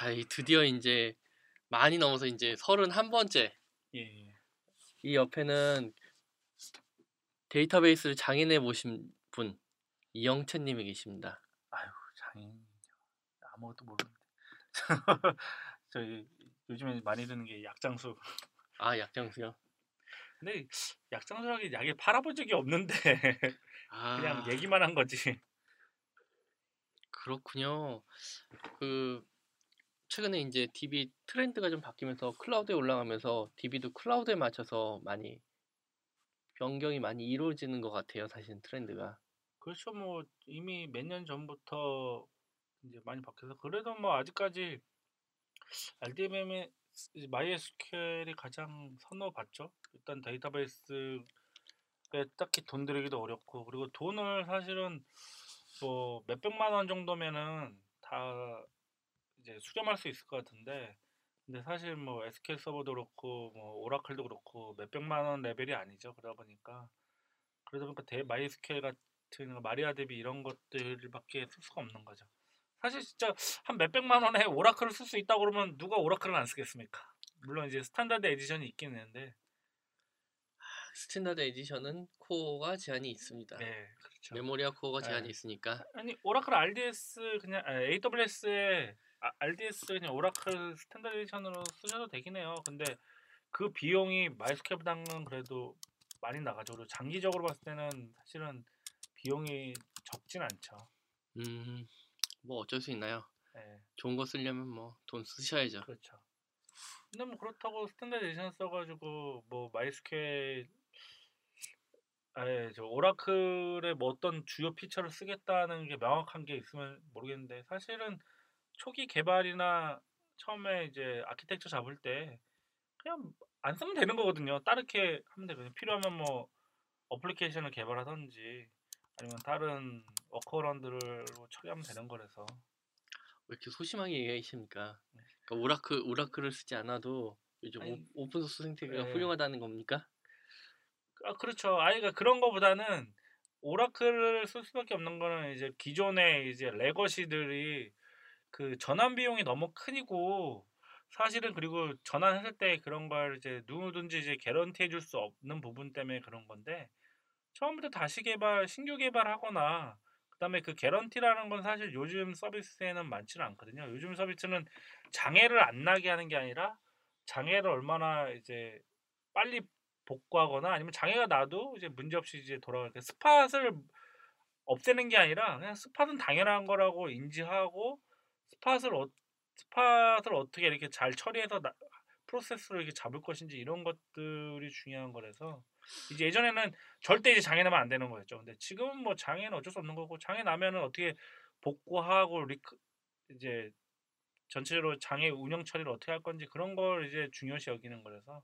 자, 드디어 이제 많이 넘어서 이제 31번째. 예. 이 옆에는 데이터베이스를 장인해 보신 분 이영채 님이 계십니다. 아유, 장인. 아무것도 모르는데. 저희 요즘에 많이 드는 게 약장수. 아, 약장수요? 근데 약장수라기 약에 팔아본 적이 없는데 그냥 얘기만 한 거지. 그렇군요. 그 최근에 이제 DB 트렌드가 좀 바뀌면서 클라우드에 올라가면서 DB도 클라우드에 맞춰서 많이 변경이 많이 이루어지는 것 같아요. 사실은 트렌드가. 그렇죠. 뭐 이미 몇 년 전부터 이제 많이 바뀌어서 그래도 뭐 아직까지 RDBMS MySQL이 가장 선호받죠. 일단 데이터베이스에 딱히 돈 들이기도 어렵고, 그리고 돈을 사실은 뭐 몇백만 원 정도면은 다 이제 수렴할 수 있을 것 같은데, 근데 사실 뭐 SQL 서버도 그렇고 뭐 오라클도 그렇고 몇백만 원 레벨이 아니죠. 그러다 보니까 MySQL 같은 마리아DB 이런 것들밖에 쓸 수가 없는 거죠. 사실 진짜 한 몇백만 원에 오라클을 쓸 수 있다고 그러면 누가 오라클을 안 쓰겠습니까? 물론 이제 스탠다드 에디션이 있긴 있는데, 스탠다드 에디션은 코어가 제한이 있습니다. 네, 그렇죠. 메모리와 코어가 제한이 있으니까. 아니, 오라클 RDS 그냥 AWS에 RDS 그냥 오라클 스탠다드 에디션으로 쓰셔도 되긴 해요. 근데 그 비용이 MySQL보다는 그래도 많이 나가죠. 그리고 장기적으로 봤을 때는 사실은 비용이 적진 않죠. 뭐 어쩔 수 있나요? 네. 좋은 거 쓰려면 뭐 돈 쓰셔야죠. 그렇죠. 근데 뭐 그렇다고 스탠다드 에디션 써가지고 뭐 MySQL 아예 저 오라클의 뭐 어떤 주요 피처를 쓰겠다는 게 명확한 게 있으면 모르겠는데, 사실은 초기 개발이나 처음에 이제 아키텍처 잡을 때 그냥 안 쓰면 되는 거거든요. 따르게 하면 되거든요. 필요하면 뭐 어플리케이션을 개발하든지 아니면 다른 워크어라운드로 처리하면 되는 거라서. 왜 이렇게 소심하게 얘기하십니까? 그러니까 오라클을 쓰지 않아도 요즘 오픈소스 생태계가 훌륭하다는 겁니까? 아, 그렇죠. 아이가 그런 거보다는 오라클을 쓸 수밖에 없는 거는 이제 기존의 이제 레거시들이 그 전환 비용이 너무 크고, 사실은 그리고 전환했을 때 그런 걸 이제 누구든지 이제 개런티 해줄 수 없는 부분 때문에 그런 건데, 처음부터 다시 개발, 신규 개발하거나 그다음에 그 개런티라는 건 사실 요즘 서비스에는 많지는 않거든요. 요즘 서비스는 장애를 안 나게 하는 게 아니라 장애를 얼마나 이제 빨리 복구하거나 아니면 장애가 나도 이제 문제없이 이제 돌아가게, 스팟을 없애는 게 아니라 그냥 스팟은 당연한 거라고 인지하고 스팟을 어떻게 이렇게 잘 처리해서 프로세스로 이렇게 잡을 것인지 이런 것들이 중요한 거라서, 이제 예전에는 절대 이제 장애 나면 안 되는 거였죠. 근데 지금은 뭐 장애는 어쩔 수 없는 거고, 장애 나면은 어떻게 복구하고 이제 전체적으로 장애 운영 처리를 어떻게 할 건지 그런 걸 이제 중요시 여기는 거라서.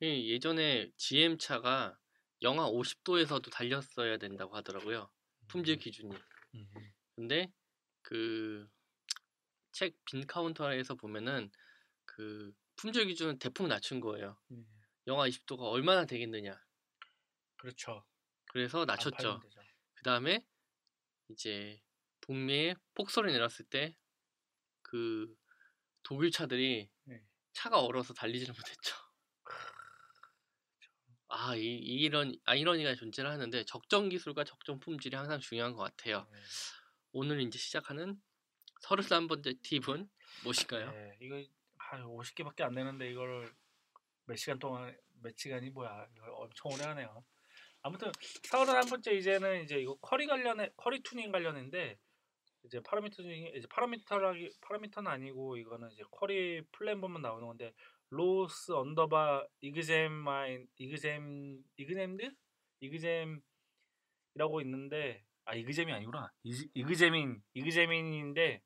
예전에 GM 차가 영하 50도에서도 달렸어야 된다고 하더라고요. 품질 기준이. 근데 그 책 빈 카운터에서 보면은 그 품질 기준은 대폭 낮춘 거예요. 영하 20도가 얼마나 되겠느냐. 그렇죠. 그래서 낮췄죠. 그 다음에 이제 북미에 폭설이 내렸을 때 그 독일 차들이 차가 얼어서 달리지를 못했죠. 이런 아이러니가 존재를 하는데, 적정 기술과 적정 품질이 항상 중요한 것 같아요. 오늘 이제 시작하는 33번째 팁은 무엇일까요? 네, 이거 50개밖에 안 되는데 이걸 몇 시간 동안, 몇 시간이 뭐야, 이거 엄청 오래 하네요. 아무튼 31번째 이제는 이제 이거 쿼리 튜닝 관련인데, 이제 파라미터 중에 이제 파라미터는 아니고 이거는 이제 쿼리 플랜 보면 나오는 건데, 로스 언더바 이그잼이라고 있는데, 아 이그잼이 아니구나. 이그잼인데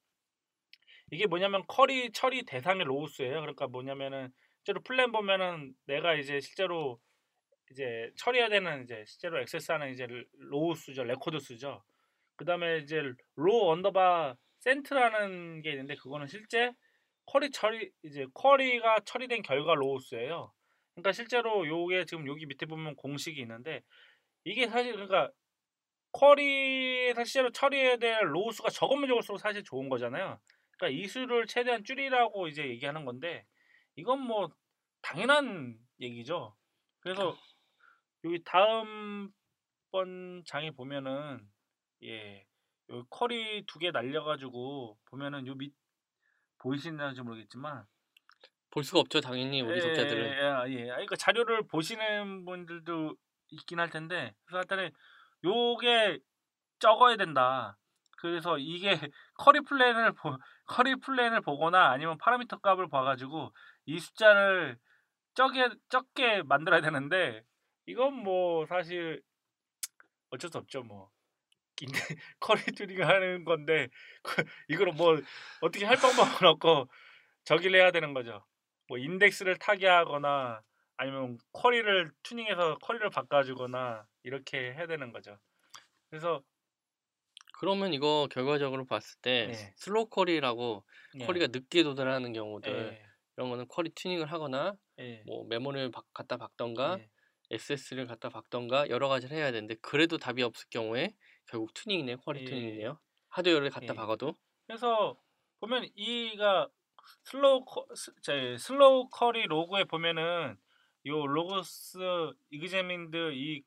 이게 뭐냐면 쿼리 처리 대상의 로우스예요. 그러니까 뭐냐면은 실제로 플랜 보면은 내가 이제 실제로 이제 처리해야 되는 이제 실제로 액세스하는 이제 로우스죠, 레코드스죠. 그다음에 이제 로우 언더바 센트라는 게 있는데, 그거는 실제 쿼리가 처리된 결과 로우스예요. 그러니까 실제로 요게 지금 여기 밑에 보면 공식이 있는데, 이게 사실 그러니까 쿼리에서 실제로 처리해야 될 로우수가 적으면 적을수록 사실 좋은 거잖아요. 그러니까 이 수를 최대한 줄이라고 이제 얘기하는 건데 이건 뭐 당연한 얘기죠. 그래서 여기 다음번 장에 보면은 예, 여기 커리 두 개 날려가지고 보면은 요 밑 보이시는지 모르겠지만 볼 수가 없죠 당연히 우리 독자들은. 예, 예, 예. 그러니까 자료를 보시는 분들도 있긴 할 텐데 그래서 하여튼 요게 적어야 된다. 그래서 이게 커리 플랜을 보거나 아니면 파라미터 값을 봐가지고 이 숫자를 적게 만들어야 되는데 이건 뭐 사실 어쩔 수 없죠 뭐. 근데 커리 튜닝 하는 건데 이걸 뭐 어떻게 할 방법은 없고 저기를 해야 되는 거죠. 뭐 인덱스를 타개하거나 아니면 커리를 튜닝해서 커리를 바꿔주거나 이렇게 해야 되는 거죠. 그래서 그러면 이거 결과적으로 봤을 때 네. 슬로우 커리라고 네. 커리가 늦게 도달하는 경우들 네. 이런 거는 커리 튜닝을 하거나 네. 뭐 메모를 갖다 박던가 네. SS를 갖다 박던가 여러 가지를 해야 되는데 그래도 답이 없을 경우에 결국 튜닝이네요. 커리 네. 튜닝이네요. 하드웨어를 갖다 네. 박아도. 그래서 보면 이가 슬로우 커리 로그에 보면은 요 로그스 이그제민드 이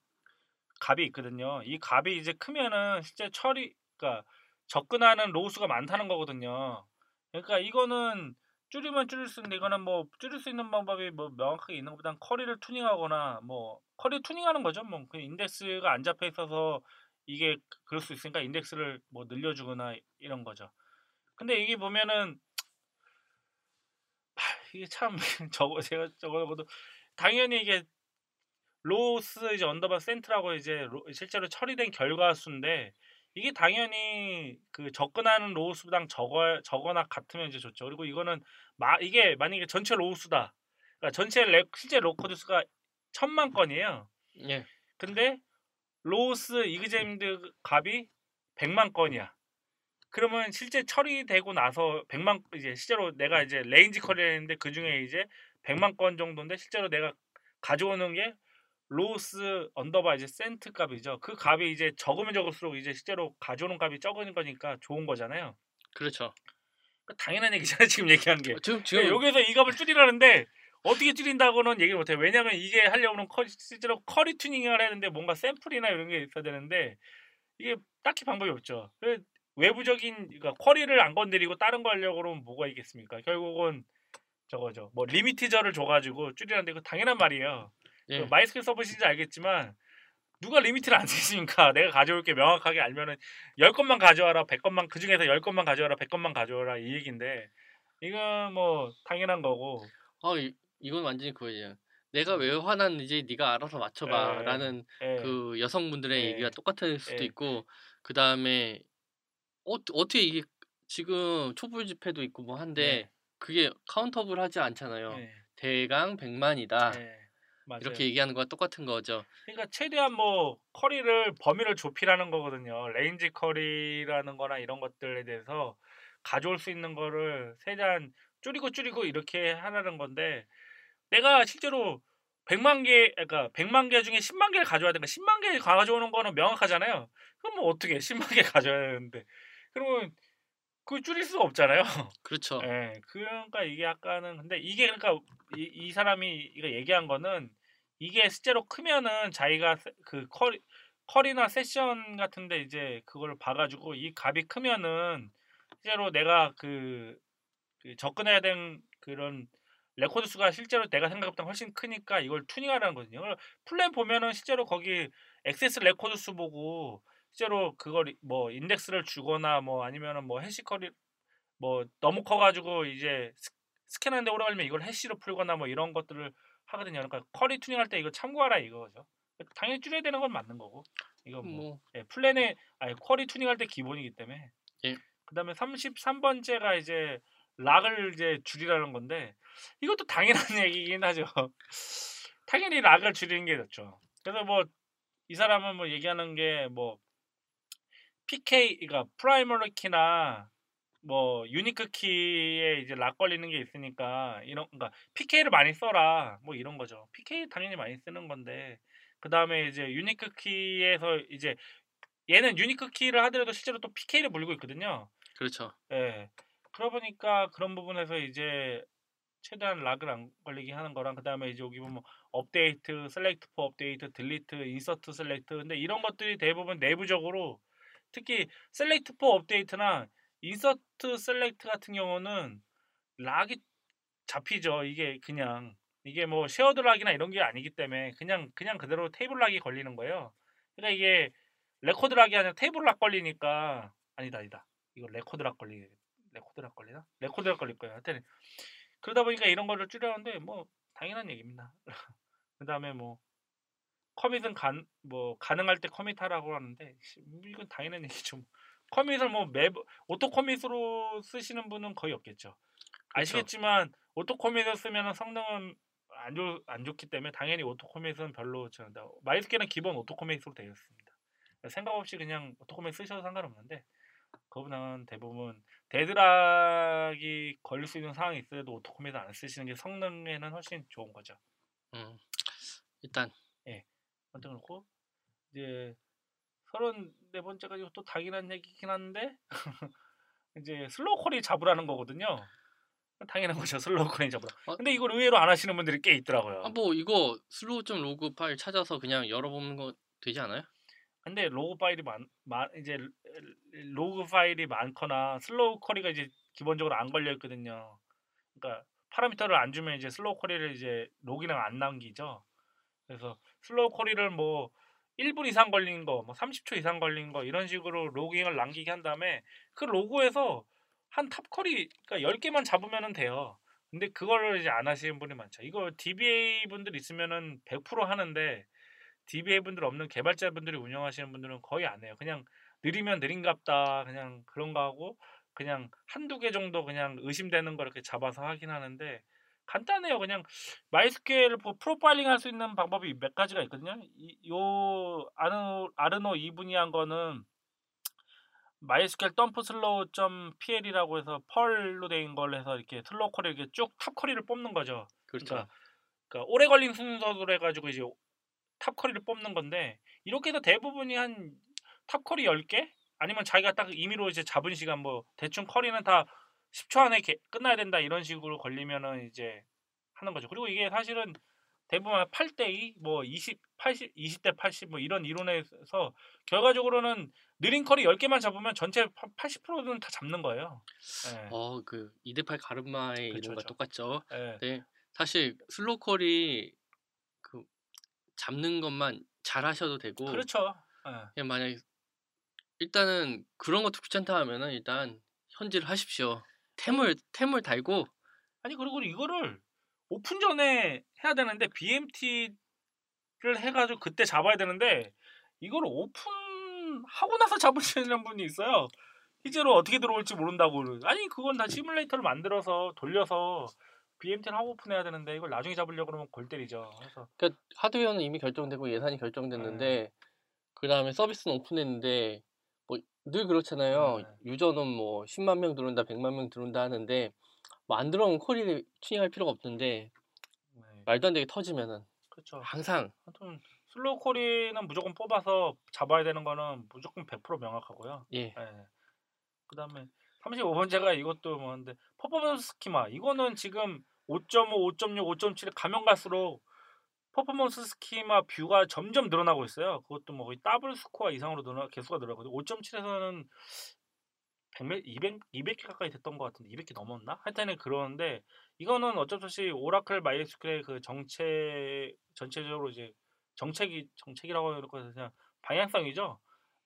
값이 있거든요. 이 값이 이제 크면은 실제 그러니까 접근하는 로우 수가 많다는 거거든요. 그러니까 이거는 줄이면 줄일 수 있는데 이거는 뭐 줄일 수 있는 방법이 뭐 명확하게 있는 것보단 커리를 튜닝하거나 뭐 커리 튜닝하는 거죠. 뭐 그 인덱스가 안 잡혀 있어서 이게 그럴 수 있으니까 인덱스를 뭐 늘려주거나 이런 거죠. 근데 이게 보면은 이게 참 저거도 당연히 이게 로우스 이제 언더바 센트라고 이제 실제로 처리된 결과 수인데 이게 당연히 그 접근하는 로우수당 적거나 같으면 이제 좋죠. 그리고 이거는 이게 만약에 전체 로우수다. 그러니까 전체 실제 로코드 수가 1000만 건이에요. 예. 근데 로우스 이그제임드 값이 100만 건이야. 그러면 실제 처리되고 나서 100만 이제 실제로 내가 이제 레인지 커리를 했는데 그 중에 이제 100만 건 정도인데 실제로 내가 가져오는 게 로우스 언더바 이제 센트 값이죠. 그 값이 이제 적으면 적을수록 이제 실제로 가져오는 값이 적은 거니까 좋은 거잖아요. 그렇죠. 그러니까 당연한 얘기잖아요. 지금 얘기한 게. 지금 여기서 이 값을 줄이라는데 어떻게 줄인다고는 얘기를 못해요. 왜냐하면 이게 하려면 실제로 커리 튜닝을 해야 되는데 뭔가 샘플이나 이런 게 있어야 되는데 이게 딱히 방법이 없죠. 외부적인 그러니까 쿼리를 안 건드리고 다른 거 하려고 그러면 뭐가 있겠습니까? 결국은 저거죠. 뭐 리미티저를 줘가지고 줄이라는데 이거 당연한 말이에요. 예. 그 마이스퀘어 서버신지 알겠지만 누가 리미트를 안 쓰십니까? 내가 가져올 게 명확하게 알면은 10건만 가져와라, 100건만 그 중에서 10건만 가져와라, 100건만 가져와라 이 얘긴데 이건 뭐 당연한 거고. 이건 완전히 그거예요. 내가 왜 화났는지 네가 알아서 맞춰봐라는 그 여성분들의 얘기가 똑같을 수도 있고 그 다음에. 어떻게 이게 지금 촛불 집회도 있고 뭐 한데 네. 그게 카운터블 하지 않잖아요. 네. 대강 100만이다. 네. 이렇게 얘기하는 거와 똑같은 거죠. 그러니까 최대한 뭐 커리를 범위를 좁히라는 거거든요. 레인지 커리라는 거나 이런 것들에 대해서 가져올 수 있는 거를 최대한 줄이고 이렇게 하라는 건데 내가 실제로 100만 개, 그러니까 100만 개 중에 10만 개를 가져와야 되니까 10만 개 가져오는 거는 명확하잖아요. 그럼 뭐 어떻게 10만 개 가져와야 되는데 그러면 그 줄일 수가 없잖아요. 그렇죠. 예, 그러니까 이게 아까는 근데 이게 그러니까 이 사람이 이거 얘기한 거는 이게 실제로 크면은 자기가 그 커리나 세션 같은데 이제 그걸 봐가지고 이 값이 크면은 실제로 내가 그 접근해야 된 그런 레코드 수가 실제로 내가 생각했던 훨씬 크니까 이걸 튜닝하라는 거거든요. 플랜 보면은 실제로 거기 액세스 레코드 수 보고 실제로 그걸 뭐 인덱스를 주거나 뭐 아니면은 뭐 해시커리 뭐 너무 커가지고 이제 스캔하는데 오래 걸리면 이걸 해시로 풀거나 뭐 이런 것들을 하거든요. 그러니까 커리 튜닝할 때 이거 참고하라 이거죠. 당연히 줄여야 되는 건 맞는 거고 이거 뭐 예, 플랜에 커리 튜닝할 때 기본이기 때문에. 예. 그다음에 33번째가 이제 락을 이제 줄이라는 건데 이것도 당연한 얘기긴 하죠. 당연히 락을 줄이는 게 좋죠. 그래서 뭐 이 사람은 뭐 얘기하는 게 뭐 PK 그러니까 프라이머리 키나 뭐 유니크 키에 이제 락 걸리는 게 있으니까 이런 그러니까 PK를 많이 써라 뭐 이런 거죠. PK 당연히 많이 쓰는 건데 그 다음에 이제 유니크 키에서 이제 얘는 유니크 키를 하더라도 실제로 또 PK를 물리고 있거든요. 그렇죠. 예. 그러보니까 그런 부분에서 이제 최대한 락을 안 걸리게 하는 거랑, 그 다음에 이제 여기 보면 업데이트, 셀렉트 포 업데이트, 딜리트, 인서트 셀렉트, 근데 이런 것들이 대부분 내부적으로, 특히 셀렉트 포 업데이트나 인서트 셀렉트 같은 경우는 락이 잡히죠. 이게 그냥 이게 뭐 쉐어드 락이나 이런 게 아니기 때문에 그냥 그대로 테이블 락이 걸리는 거예요. 그러니까 이게 레코드 락이 아니라 테이블 락 걸리니까, 아니다 이거 레코드 락 걸리나? 레코드 락 걸릴 거예요. 하여튼 그러다 보니까 이런 거를 줄였는데 뭐 당연한 얘기입니다. 그 다음에 뭐 커밋은 가능할 때 커밋하라고 하는데 이건 당연한 얘기죠. 커밋을 뭐 매번 오토 커밋으로 쓰시는 분은 거의 없겠죠. 아시겠지만 그렇죠. 오토 커밋을 쓰면 성능은 안 좋기 때문에 당연히 오토 커밋은 별로 저는다. 마이스케는 기본 오토 커밋으로 되어 있습니다. 생각 없이 그냥 오토 커밋 쓰셔도 상관없는데, 그거보다는 대부분 데드락이 걸릴 수 있는 상황이 있을 때도 오토 커밋을 안 쓰시는 게 성능에는 훨씬 좋은 거죠. 일단 먼저 그렇고 이제 34번째까지 또 당연한 얘기긴 한데 이제 슬로우 콜이 잡으라는 거거든요. 당연한 거죠. 슬로우 콜이 잡으라. 근데 이걸 의외로 안 하시는 분들이 꽤 있더라고요. 뭐 이거 슬로우.로그 파일 찾아서 그냥 열어보는 거 되지 않아요? 근데 로그 파일이 이제 로그 파일이 많거나 슬로우 쿼리가 이제 기본적으로 안 걸려 있거든요. 그러니까 파라미터를 안 주면 이제 슬로우 쿼리를 이제 로그랑 안 남기죠. 그래서 슬로우 쿼리를 뭐 1분 이상 걸린 거, 뭐 30초 이상 걸린 거 이런 식으로 로깅을 남기게 한 다음에 그 로그에서 한 탑 쿼리, 그러니까 10개만 잡으면은 돼요. 근데 그걸 이제 안 하시는 분이 많죠. 이거 DBA 분들 있으면은 100% 하는데 DBA 분들 없는 개발자 분들이 운영하시는 분들은 거의 안 해요. 그냥 느리면 느린갑다 그냥 그런 거 하고 그냥 한두 개 정도 그냥 의심되는 거 이렇게 잡아서 하긴 하는데 간단해요. 그냥 MySQL 프로파일링 할 수 있는 방법이 몇 가지가 있거든요. 요 아르노 2분이 한 거는 MySQL 덤프 슬로우.pl이라고 해서 펄로 된 걸 해서 이렇게 슬로우 쿼리를 이렇게 쭉 탑 쿼리를 뽑는 거죠. 그렇죠. 그러니까 오래 걸린 순서로 해가지고 이제 탑 쿼리를 뽑는 건데, 이렇게 해서 대부분이 한 탑 쿼리 10개 아니면 자기가 딱 임의로 이제 잡은 시간 뭐 대충 쿼리는 다 10초 안에 끝나야 된다 이런 식으로 걸리면은 이제 하는 거죠. 그리고 이게 사실은 대부분 8대2 뭐 20대 80 뭐 이런 이론에서 결과적으로는 느린 쿼리 10개만 잡으면 전체 80%는 다 잡는 거예요. 네. 그 2대8 가르마의 이론과 똑같죠. 네. 네. 사실 슬로우 쿼리 잡는 것만 잘 하셔도 되고, 그렇죠. 그냥 만약에 일단은 그런 것도 귀찮다 하면은 일단 현질을 하십시오. 템을 달고, 아니 그리고 이거를 오픈 전에 해야 되는데 BMT를 해가지고 그때 잡아야 되는데 이걸 오픈하고 나서 잡으시는 분이 있어요. 실제로 어떻게 들어올지 모른다고. 아니 그건 다 시뮬레이터를 만들어서 돌려서 BMT를 하고 오픈해야 되는데 이걸 나중에 잡으려고 그러면 골 때리죠. 그래서 그러니까 하드웨어는 이미 결정되고 예산이 결정됐는데 그 다음에 서비스는 오픈했는데 뭐 늘 그렇잖아요. 유저는 뭐 10만 명 들어온다, 100만 명 들어온다 하는데 뭐 안 들어오면 쿼리를 튜닝할 필요가 없는데 말도 안 되게 터지면은 그렇죠. 항상 하여튼 슬로우 쿼리는 무조건 뽑아서 잡아야 되는 거는 무조건 100% 명확하고요. 그 다음에 35번째가 이것도 뭐는데 퍼포먼스 스키마. 이거는 지금 5.5, 5.6, 5.7 가면 갈수록 퍼포먼스 스키마 뷰가 점점 늘어나고 있어요. 그것도 뭐 거의 더블 스코어 이상으로 개수가 늘어나거든요. 5.7에서는 200개 가까이 됐던 것 같은데 200개 넘었나? 하여튼 그러는데 이거는 어쩔 수 없이 오라클 MySQL의 그 전체적으로 이제 정책이라고 하는 것은 그냥 방향성이죠.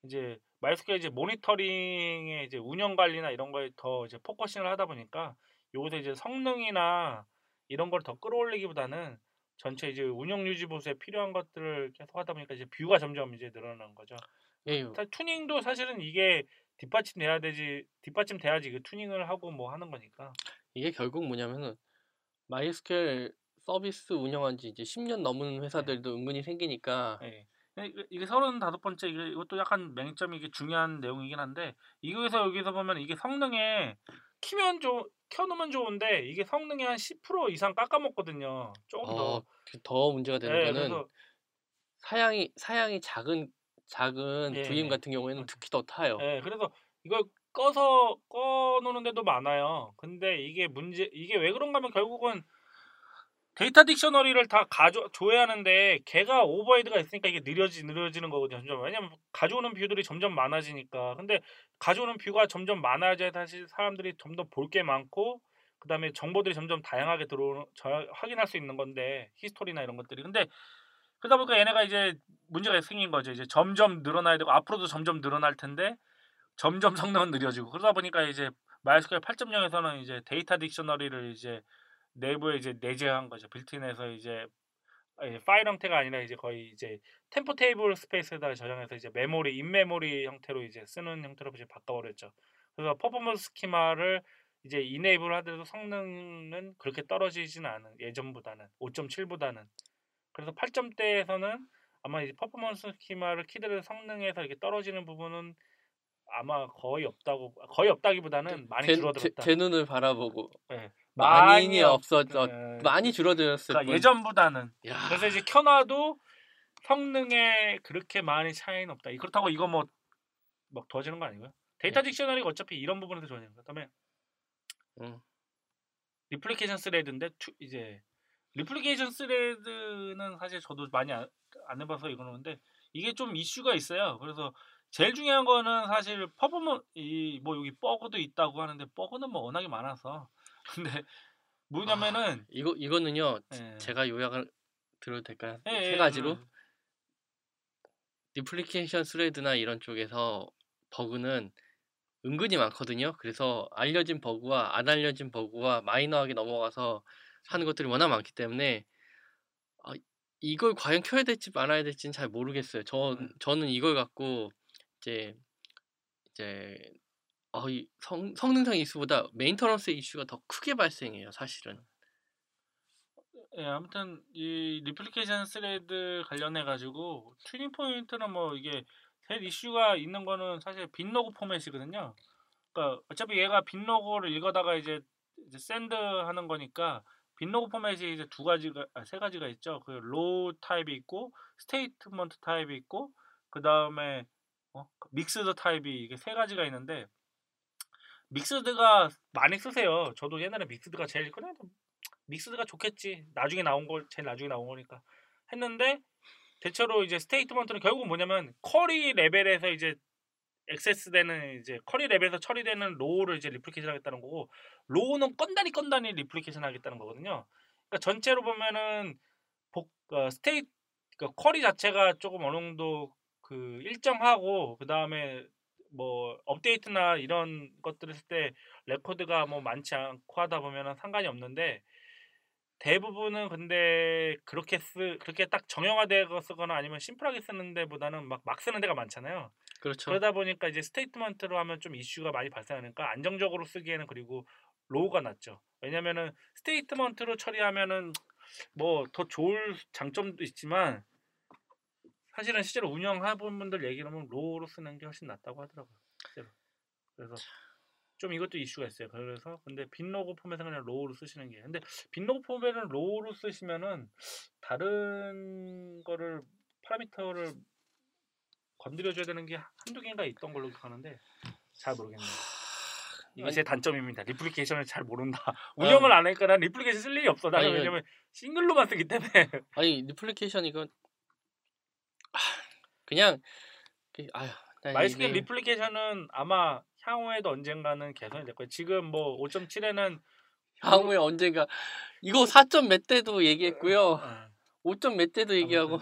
이제 MySQL 이제 모니터링의 이제 운영 관리나 이런 거에 더 이제 포커싱을 하다 보니까 요것도 이제 성능이나 이런 걸 더 끌어올리기보다는 전체 이제 운영 유지 보수에 필요한 것들을 계속 하다 보니까 이제 뷰가 점점 이제 늘어나는 거죠. 튜닝도 사실은 이게 뒷받침 돼야지 그 튜닝을 하고 뭐 하는 거니까. 이게 결국 뭐냐면은 MySQL 서비스 운영한 지 이제 10년 넘은 회사들도 은근히 생기니까. 이게 35번째 이것도 약간 맹점이 이게 중요한 내용이긴 한데, 이거에서 여기서 보면 이게 성능에 켜놓으면 좋은데 이게 성능이 한 10% 이상 깎아먹거든요. 조금 더 문제가 되는 거는 사양이 작은 부임 같은 경우에는 특히 더 타요. 그래서 이걸 꺼놓는 데도 많아요. 근데 이게 문제, 이게 왜 그런가 하면 결국은 데이터 딕셔너리를 다 조회하는데 걔가 오버헤드가 있으니까 이게 느려지는 거거든요. 점점. 왜냐면 가져오는 뷰들이 점점 많아지니까. 근데 가져오는 뷰가 점점 많아져야 사실 사람들이 점점 볼 게 많고 그 다음에 정보들이 점점 다양하게 들어오는, 확인할 수 있는 건데 히스토리나 이런 것들이. 근데 그러다 보니까 얘네가 이제 문제가 생긴 거죠. 이제 점점 늘어나야 되고 앞으로도 점점 늘어날 텐데 점점 성능은 느려지고 그러다 보니까 이제 MySQL 8.0에서는 이제 데이터 딕셔너리를 이제 내부에 이제 내재한 거죠. 빌트인에서 이제 파일 형태가 아니라 이제 거의 이제 템포 테이블 스페이스에다 저장해서 이제 메모리, 인메모리 형태로 이제 쓰는 형태로 이제 바꿔버렸죠. 그래서 퍼포먼스 스키마를 이제 이네이블 하더라도 성능은 그렇게 떨어지진 않은, 예전보다는 5.7보다는. 그래서 8점대에서는 아마 이제 퍼포먼스 스키마를 키들의 성능에서 이렇게 떨어지는 부분은 아마 거의 없다기보다는 많이 줄어들었다. 제 눈을 바라보고. 네. 많이 없어져. 네. 많이 줄어들었을 그러니까 예전보다는. 야. 그래서 이제 켜놔도 성능에 그렇게 많이 차이는 없다. 그렇다고 이거 막 도와주는 거 아니고요. 데이터 딕셔너리가 어차피 이런 부분에서 좋아지는 거. 그다음에 리플리케이션 스레드인데 이제 리플리케이션 스레드는 사실 저도 많이 안 해봐서 이거는 근데 이게 좀 이슈가 있어요. 그래서 제일 중요한 거는 사실 퍼포먼스 뭐 여기 버그도 있다고 하는데 버그는 뭐 워낙에 많아서. 근데 뭐냐면은 이거는요. 예. 제가 요약을 들어도 될까요? 세 가지로. 리플리케이션 스레드나 이런 쪽에서 버그는 은근히 많거든요. 그래서 알려진 버그와 안 알려진 버그와 마이너하게 넘어가서 하는 것들이 워낙 많기 때문에 이걸 과연 켜야 될지 말아야 될지는 잘 모르겠어요. 저는 이걸 갖고 이제 성능상 이슈보다 메인터넌스 이슈가 더 크게 발생해요, 사실은. 예, 아무튼 이 리플리케이션 스레드 관련해 가지고 튜닝 포인트는 뭐 이게 제일 이슈가 있는 거는 사실 빈로그 포맷이거든요. 그러니까 어차피 얘가 빈로그를 읽어다가 이제 샌드 하는 거니까 빈로그 포맷이 이제 세 가지가 있죠. 그 로우 타입이 있고 스테이트먼트 타입이 있고 그 다음에 믹스드 타입이 이게 세 가지가 있는데. 믹스드가 많이 쓰세요. 저도 옛날에 믹스드가 제일 그래 믹스드가 좋겠지. 제일 나중에 나온 거니까 했는데 대체로 이제 스테이트먼트는 결국 뭐냐면 쿼리 레벨에서 이제 액세스되는 이제 쿼리 레벨에서 처리되는 로우를 이제 리플리케이션 하겠다는 거고 로우는 건단위 리플리케이션 하겠다는 거거든요. 그러니까 전체로 보면은 그러니까 쿼리 자체가 조금 어느 정도 그 일정하고 그 다음에 뭐 업데이트나 이런 것들을 쓸 때 레코드가 뭐 많지 않고 하다 보면은 상관이 없는데 대부분은 근데 그렇게 딱 정형화되어 쓰거나 아니면 심플하게 쓰는 데보다는 막 쓰는 데가 많잖아요. 그렇죠. 그러다 보니까 이제 스테이트먼트로 하면 좀 이슈가 많이 발생하니까 안정적으로 쓰기에는 그리고 로우가 낫죠. 왜냐면은 스테이트먼트로 처리하면은 뭐 더 좋을 장점도 있지만 사실은 실제로 운영해본 분들 얘기를 하면 로우로 쓰는 게 훨씬 낫다고 하더라고요. 실제로. 그래서 좀 이것도 이슈가 있어요. 그래서 근데 빈로그 포맷은 그냥 로우로 쓰시는 게. 근데 빈로그 포맷은 로우로 쓰시면은 다른 거를 파라미터를 건드려줘야 되는 게 한두 개가 있던 걸로 기억하는데 잘 모르겠네요. 이게 제 단점입니다. 리플리케이션을 잘 모른다. 운영을 안 하니까 난 리플리케이션 쓸 일이 없어. 나는 왜냐면 싱글로만 쓰기 때문에. 아니 리플리케이션 이건 그냥 MySQL 리플리케이션은 아마 향후에도 언젠가는 개선이 될 거예요. 지금 뭐 5.7에는 향후에 언젠가 이거 4점 몇 대도 얘기했고요. 5점 몇 대도 얘기하고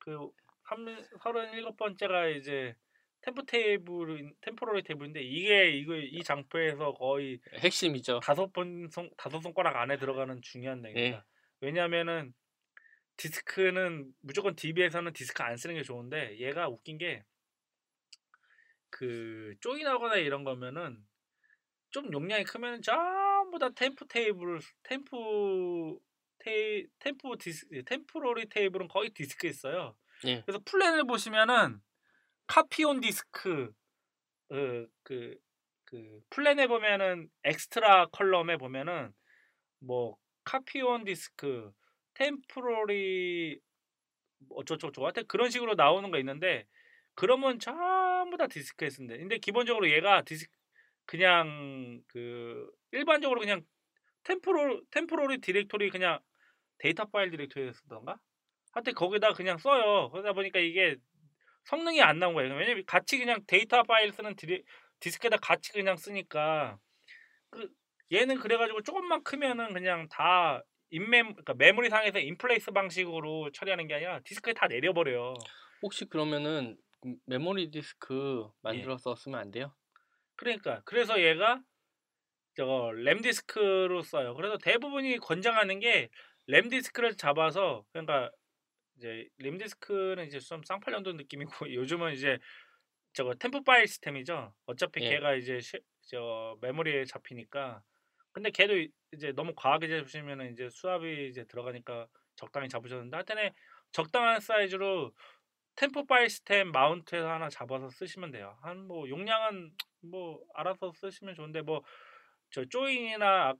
그 37번째가 이제 템포러리 테이블인데 이 장표에서 거의 핵심이죠. 다섯 손가락 안에 들어가는 중요한 얘기입니다. 네. 왜냐면은 디스크는 무조건 DB에서는 디스크 안 쓰는 게 좋은데 얘가 웃긴 게 그 조인하거나 이런 거면은 좀 용량이 크면 전부 다 템포러리 테이블은 거의 디스크에 있어요. 예. 그래서 플랜을 보시면은 카피온 디스크 플랜에 보면은 엑스트라 컬럼에 보면은 뭐 카피온 디스크 템포러리 어쩌고저쩌고 그런 식으로 나오는 거 있는데 그러면 참 전부 다 디스크에 쓴대. 근데 기본적으로 얘가 디스크 그냥 그 일반적으로 그냥 템포러리 디렉토리 그냥 데이터 파일 디렉토리에 쓰던가? 하여튼 거기다 그냥 써요. 그러다 보니까 이게 성능이 안 나온 거예요. 왜냐면 같이 그냥 데이터 파일 쓰는 디스크에다 같이 그냥 쓰니까 그 얘는 그래가지고 조금만 크면은 그냥 다 그러니까 메모리상에서 인플레이스 방식으로 처리하는 게 아니라 디스크에 다 내려버려요. 혹시 그러면은 메모리 디스크 만들어서 예. 쓰면 안 돼요? 그러니까 그래서 얘가 저거 램 디스크로 써요. 그래서 대부분이 권장하는 게 램 디스크를 잡아서 그러니까 이제 램 디스크는 이제 좀 쌍팔년도 느낌이고 요즘은 이제 저거 템포 파일 시스템이죠. 어차피 예. 걔가 이제 저 메모리에 잡히니까. 근데 걔도 이제 너무 과하게 잡으시면은 이제 수압이 이제 들어가니까 적당히 잡으셨는데 하여튼 적당한 사이즈로 템포 파일 시스템 마운트에서 하나 잡아서 쓰시면 돼요. 한 뭐 용량은 뭐 알아서 쓰시면 좋은데 뭐 저 조인이나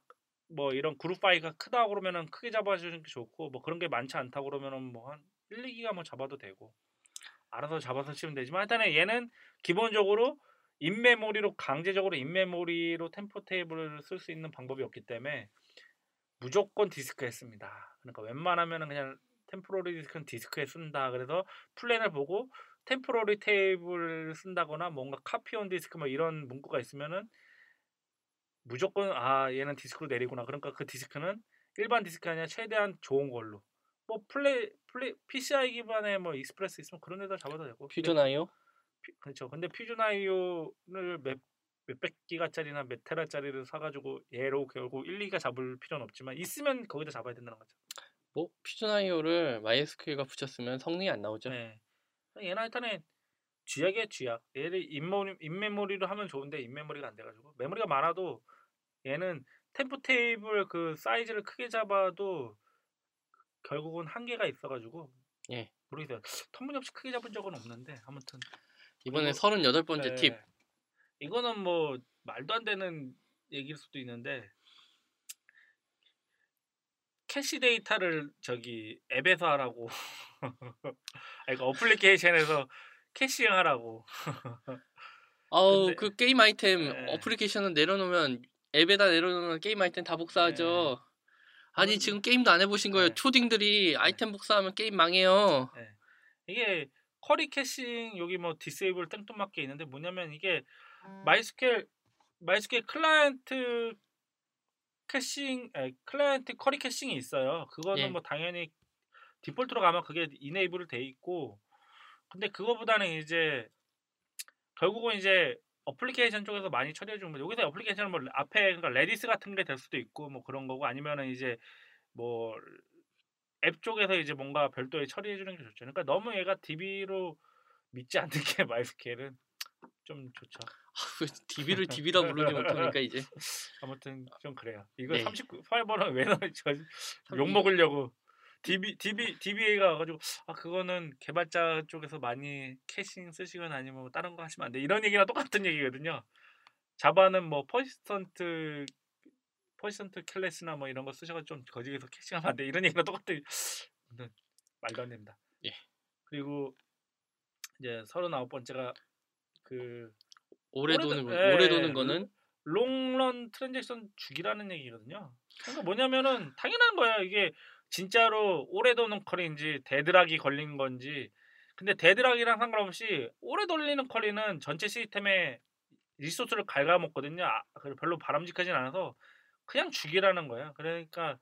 뭐 이런 그룹 파일가 크다고 그러면은 크게 잡아주는 게 좋고 뭐 그런 게 많지 않다고 그러면은 뭐 한 1, 2기가 뭐 잡아도 되고 알아서 잡아서 치면 되지만 일단은 얘는 기본적으로 인메모리로 강제적으로 인메모리로 템포 테이블을 쓸 수 있는 방법이 없기 때문에 무조건 디스크에 씁니다. 그러니까 웬만하면은 그냥 템포러리 디스크는 디스크에 쓴다. 그래서 플랜을 보고 템포러리 테이블을 쓴다거나 뭔가 카피 온 디스크 뭐 이런 문구가 있으면은 무조건 아 얘는 디스크로 내리구나. 그러니까 그 디스크는 일반 디스크 아니라 최대한 좋은 걸로 뭐 PCI 기반의 뭐 익스프레스 있으면 그런 데다 잡아도 되고 퓨전.io? 그렇죠. 근데 퓨전.io를 몇백 기가짜리나 몇 테라짜리를 사가지고 얘로 결국 1, 2기가 잡을 필요는 없지만 있으면 거기다 잡아야 된다는 거죠. 뭐 퓨전.io를 MySQL과 붙였으면 성능이 안 나오죠. 네. 얘는 일단은 쥐약이야 쥐약. 얘를 인메모리로 하면 좋은데 인메모리가 안 돼가지고 메모리가 많아도 얘는 템포 테이블 그 사이즈를 크게 잡아도 결국은 한계가 있어가지고 예 모르겠어요. 터무니없이 크게 잡은 적은 없는데 아무튼 이번에 38번째 네. 팁 이거는 뭐 말도 안 되는 얘기일 수도 있는데 캐시 데이터를 저기 앱에서 하라고 그러니까 어플리케이션에서 캐시하라고. 아우 그 게임 아이템 네. 어플리케이션을 내려놓으면 앱에다 내려놓으면 게임 아이템 다 복사하죠. 네. 아니 지금 게임도 안 해보신 거예요. 네. 초딩들이 네. 아이템 복사하면 게임 망해요. 네. 이게 쿼리 캐싱 여기 뭐 디세이블 땡뚱맞게 있는데 뭐냐면 이게 MySQL 클라이언트 캐싱 클라이언트 쿼리 캐싱이 있어요. 그거는 네. 뭐 당연히 디폴트로 가면 그게 이네이블 돼 있고. 근데 그거보다는 이제 결국은 이제 어플리케이션 쪽에서 많이 처리해 주는 거죠. 여기서 어플리케이션은 뭐 앞에 그러니까 레디스 같은 게 될 수도 있고 뭐 그런 거고 아니면은 이제 뭐 앱 쪽에서 이제 뭔가 별도의 처리해 주는 게 좋죠. 그러니까 너무 얘가 DB로 믿지 않는 게 MySQL은 좀 좋죠. DB를 DB라 부르지 못하니까 이제 아무튼 좀 그래요. 이거 네. 38번은 왜 나오지? 욕 먹으려고. DBA가 와가지고 아 그거는 개발자 쪽에서 많이 캐싱 쓰시거나 아니면 다른 거 하시면 안 돼 이런 얘기랑 똑같은 얘기거든요. 자바는 뭐 퍼시스턴트 클래스나 뭐 이런 거 쓰셔서 좀 거기에서 캐싱하면 안 돼 이런 얘기랑 똑같은 말도 안 됩니다. 예. 그리고 이제 39번째가 그 오래 도는 거는 롱런 트랜잭션 주기라는 얘기거든요. 그러니까 뭐냐면은 당연한 거야 이게. 진짜로 오래 도는 쿼리인지 데드락이 걸린 건지 근데 데드락이랑 상관없이 오래 돌리는 쿼리는 전체 시스템에 리소스를 갉아먹거든요. 별로 바람직하진 않아서 그냥 죽이라는 거예요. 그러니까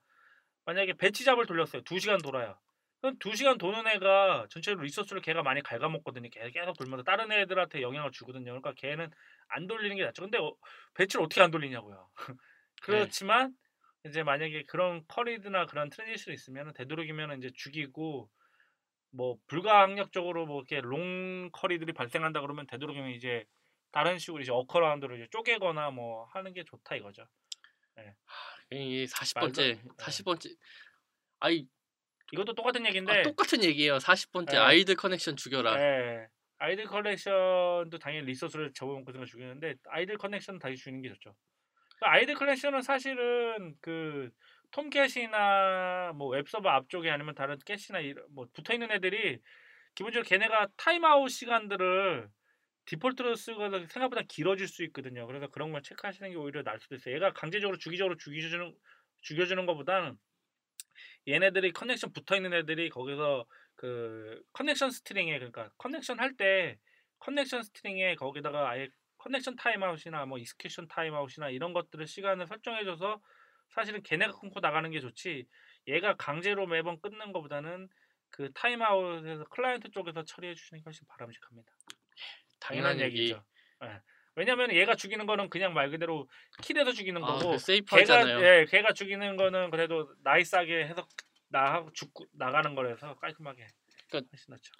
만약에 배치 잡을 돌렸어요. 2시간 돌아요. 그럼 2시간 도는 애가 전체로 리소스를 걔가 많이 갉아먹거든요. 계속 돌면서 다른 애들한테 영향을 주거든요. 그러니까 걔는 안 돌리는 게 낫죠. 근데 배치를 어떻게 안 돌리냐고요. 그렇지만 네. 이제 만약에 그런 쿼리드나 그런 트랜지션이 있으면 되도록이면 이제 죽이고 뭐 불가항력적으로 뭐 이렇게 롱 쿼리들이 발생한다 그러면 되도록이면 이제 다른 식으로 이제 어커라운드로 이제 쪼개거나 뭐 하는 게 좋다 이거죠. 네. 이게 40번째. 아이 이것도 똑같은 얘기인데. 아, 똑같은 얘기예요. 40번째 네. 아이들 커넥션 죽여라. 네. 아이들 커넥션도 당연히 리소스를 접어먹고 그런 거 죽이는데 아이들 커넥션 다시 주는 게 좋죠. 아이들 커넥션은 사실은 그 톰캣이나 뭐 웹서버 앞쪽에 아니면 다른 캣이나 뭐 붙어있는 애들이 기본적으로 걔네가 타임아웃 시간들을 디폴트로 쓰거나 생각보다 길어질 수 있거든요. 그래서 그런 걸 체크하시는 게 오히려 나을 수도 있어요. 얘가 강제적으로 주기적으로 죽여주는 것보다는 얘네들이 커넥션 붙어있는 애들이 거기서 그 커넥션 스트링에, 그러니까 커넥션 할 때 커넥션 스트링에 거기다가 아예 커넥션 타임아웃이나 뭐 익스큐션 타임아웃이나 이런 것들을 시간을 설정해줘서 사실은 걔네가 끊고 나가는 게 좋지, 얘가 강제로 매번 끊는 것보다는 그 타임아웃에서 클라이언트 쪽에서 처리해 주시는 게 훨씬 바람직합니다. 당연한 얘기죠. 네. 왜냐면 얘가 죽이는 거는 그냥 말 그대로 킬에서 죽이는 거고, 걔가 죽이는 거는 그래도 나이스하게 해서 나하고 죽고 나가는 거라서 깔끔하게. 그러니까 훨씬 낫죠.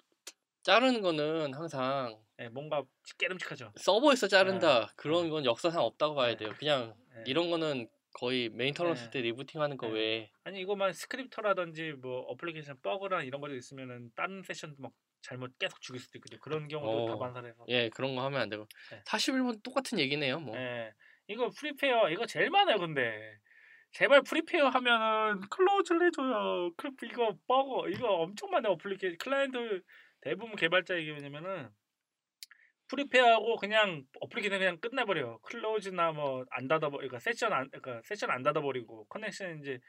자르는 거는 항상 네, 뭔가 깨름직하죠. 서버에서 자른다 네. 그런 건 역사상 없다고 봐야 돼요. 그냥 네. 이런 거는 거의 메인터넌스 네. 때 리부팅하는 거 네. 외에, 아니 이거만 스크립터라든지 뭐 어플리케이션 버그나 이런 것들 있으면은 다른 세션 막 잘못 계속 죽일 수도 있거든요. 그런 경우도 다 반사해서. 예, 그런 거 하면 안 되고. 네. 41분 똑같은 얘기네요. 뭐. 예, 이거 프리페어 이거 제일 많아요. 근데 제발 프리페어 하면은 클로즈를 해줘요. 이거 버거 이거 엄청 많아요. 어플리케이션 클라이언트 대부분 개발자 얘기 왜냐면은 프리페어하고 그냥 어플리케이션 그냥 끝내버려요. 클로즈나 뭐 안 닫아버, 그러니까 세션 안 닫아버리고 커넥션 이제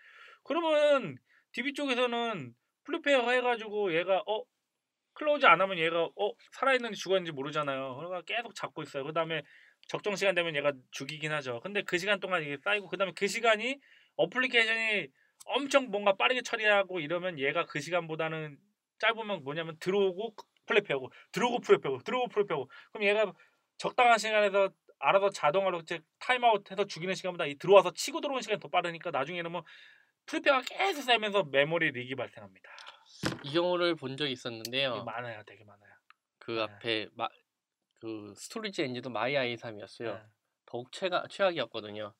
그러면 DB 쪽에서는 프리페어 해가지고 얘가 클로즈 안 하면 얘가 살아있는지 죽었는지 모르잖아요. 그러니까 계속 잡고 있어요. 그 다음에 적정 시간 되면 얘가 죽이긴 하죠. 근데 그 시간 동안 이게 쌓이고 그 다음에 그 시간이 어플리케이션이 엄청 뭔가 빠르게 처리하고 이러면 얘가 그 시간보다는 짧으면 뭐냐면 들어오고 플랫하고 들어오고 플랫하고 들어오고 플랫하고 그럼 얘가 적당한 시간에서 알아서 자동으로 타임아웃해서 죽이는 시간보다 이 들어와서 치고 들어오는 시간이 더 빠르니까 나중에는 뭐 플랫가 계속 쌓이면서 메모리 릭이 발생합니다. 이 경우를 본 적이 있었는데요. 많아요, 되게 많아요. 그 네. 앞에 그 스토리지 엔진도 MyI3이었어요. 네. 더욱 최악이었거든요.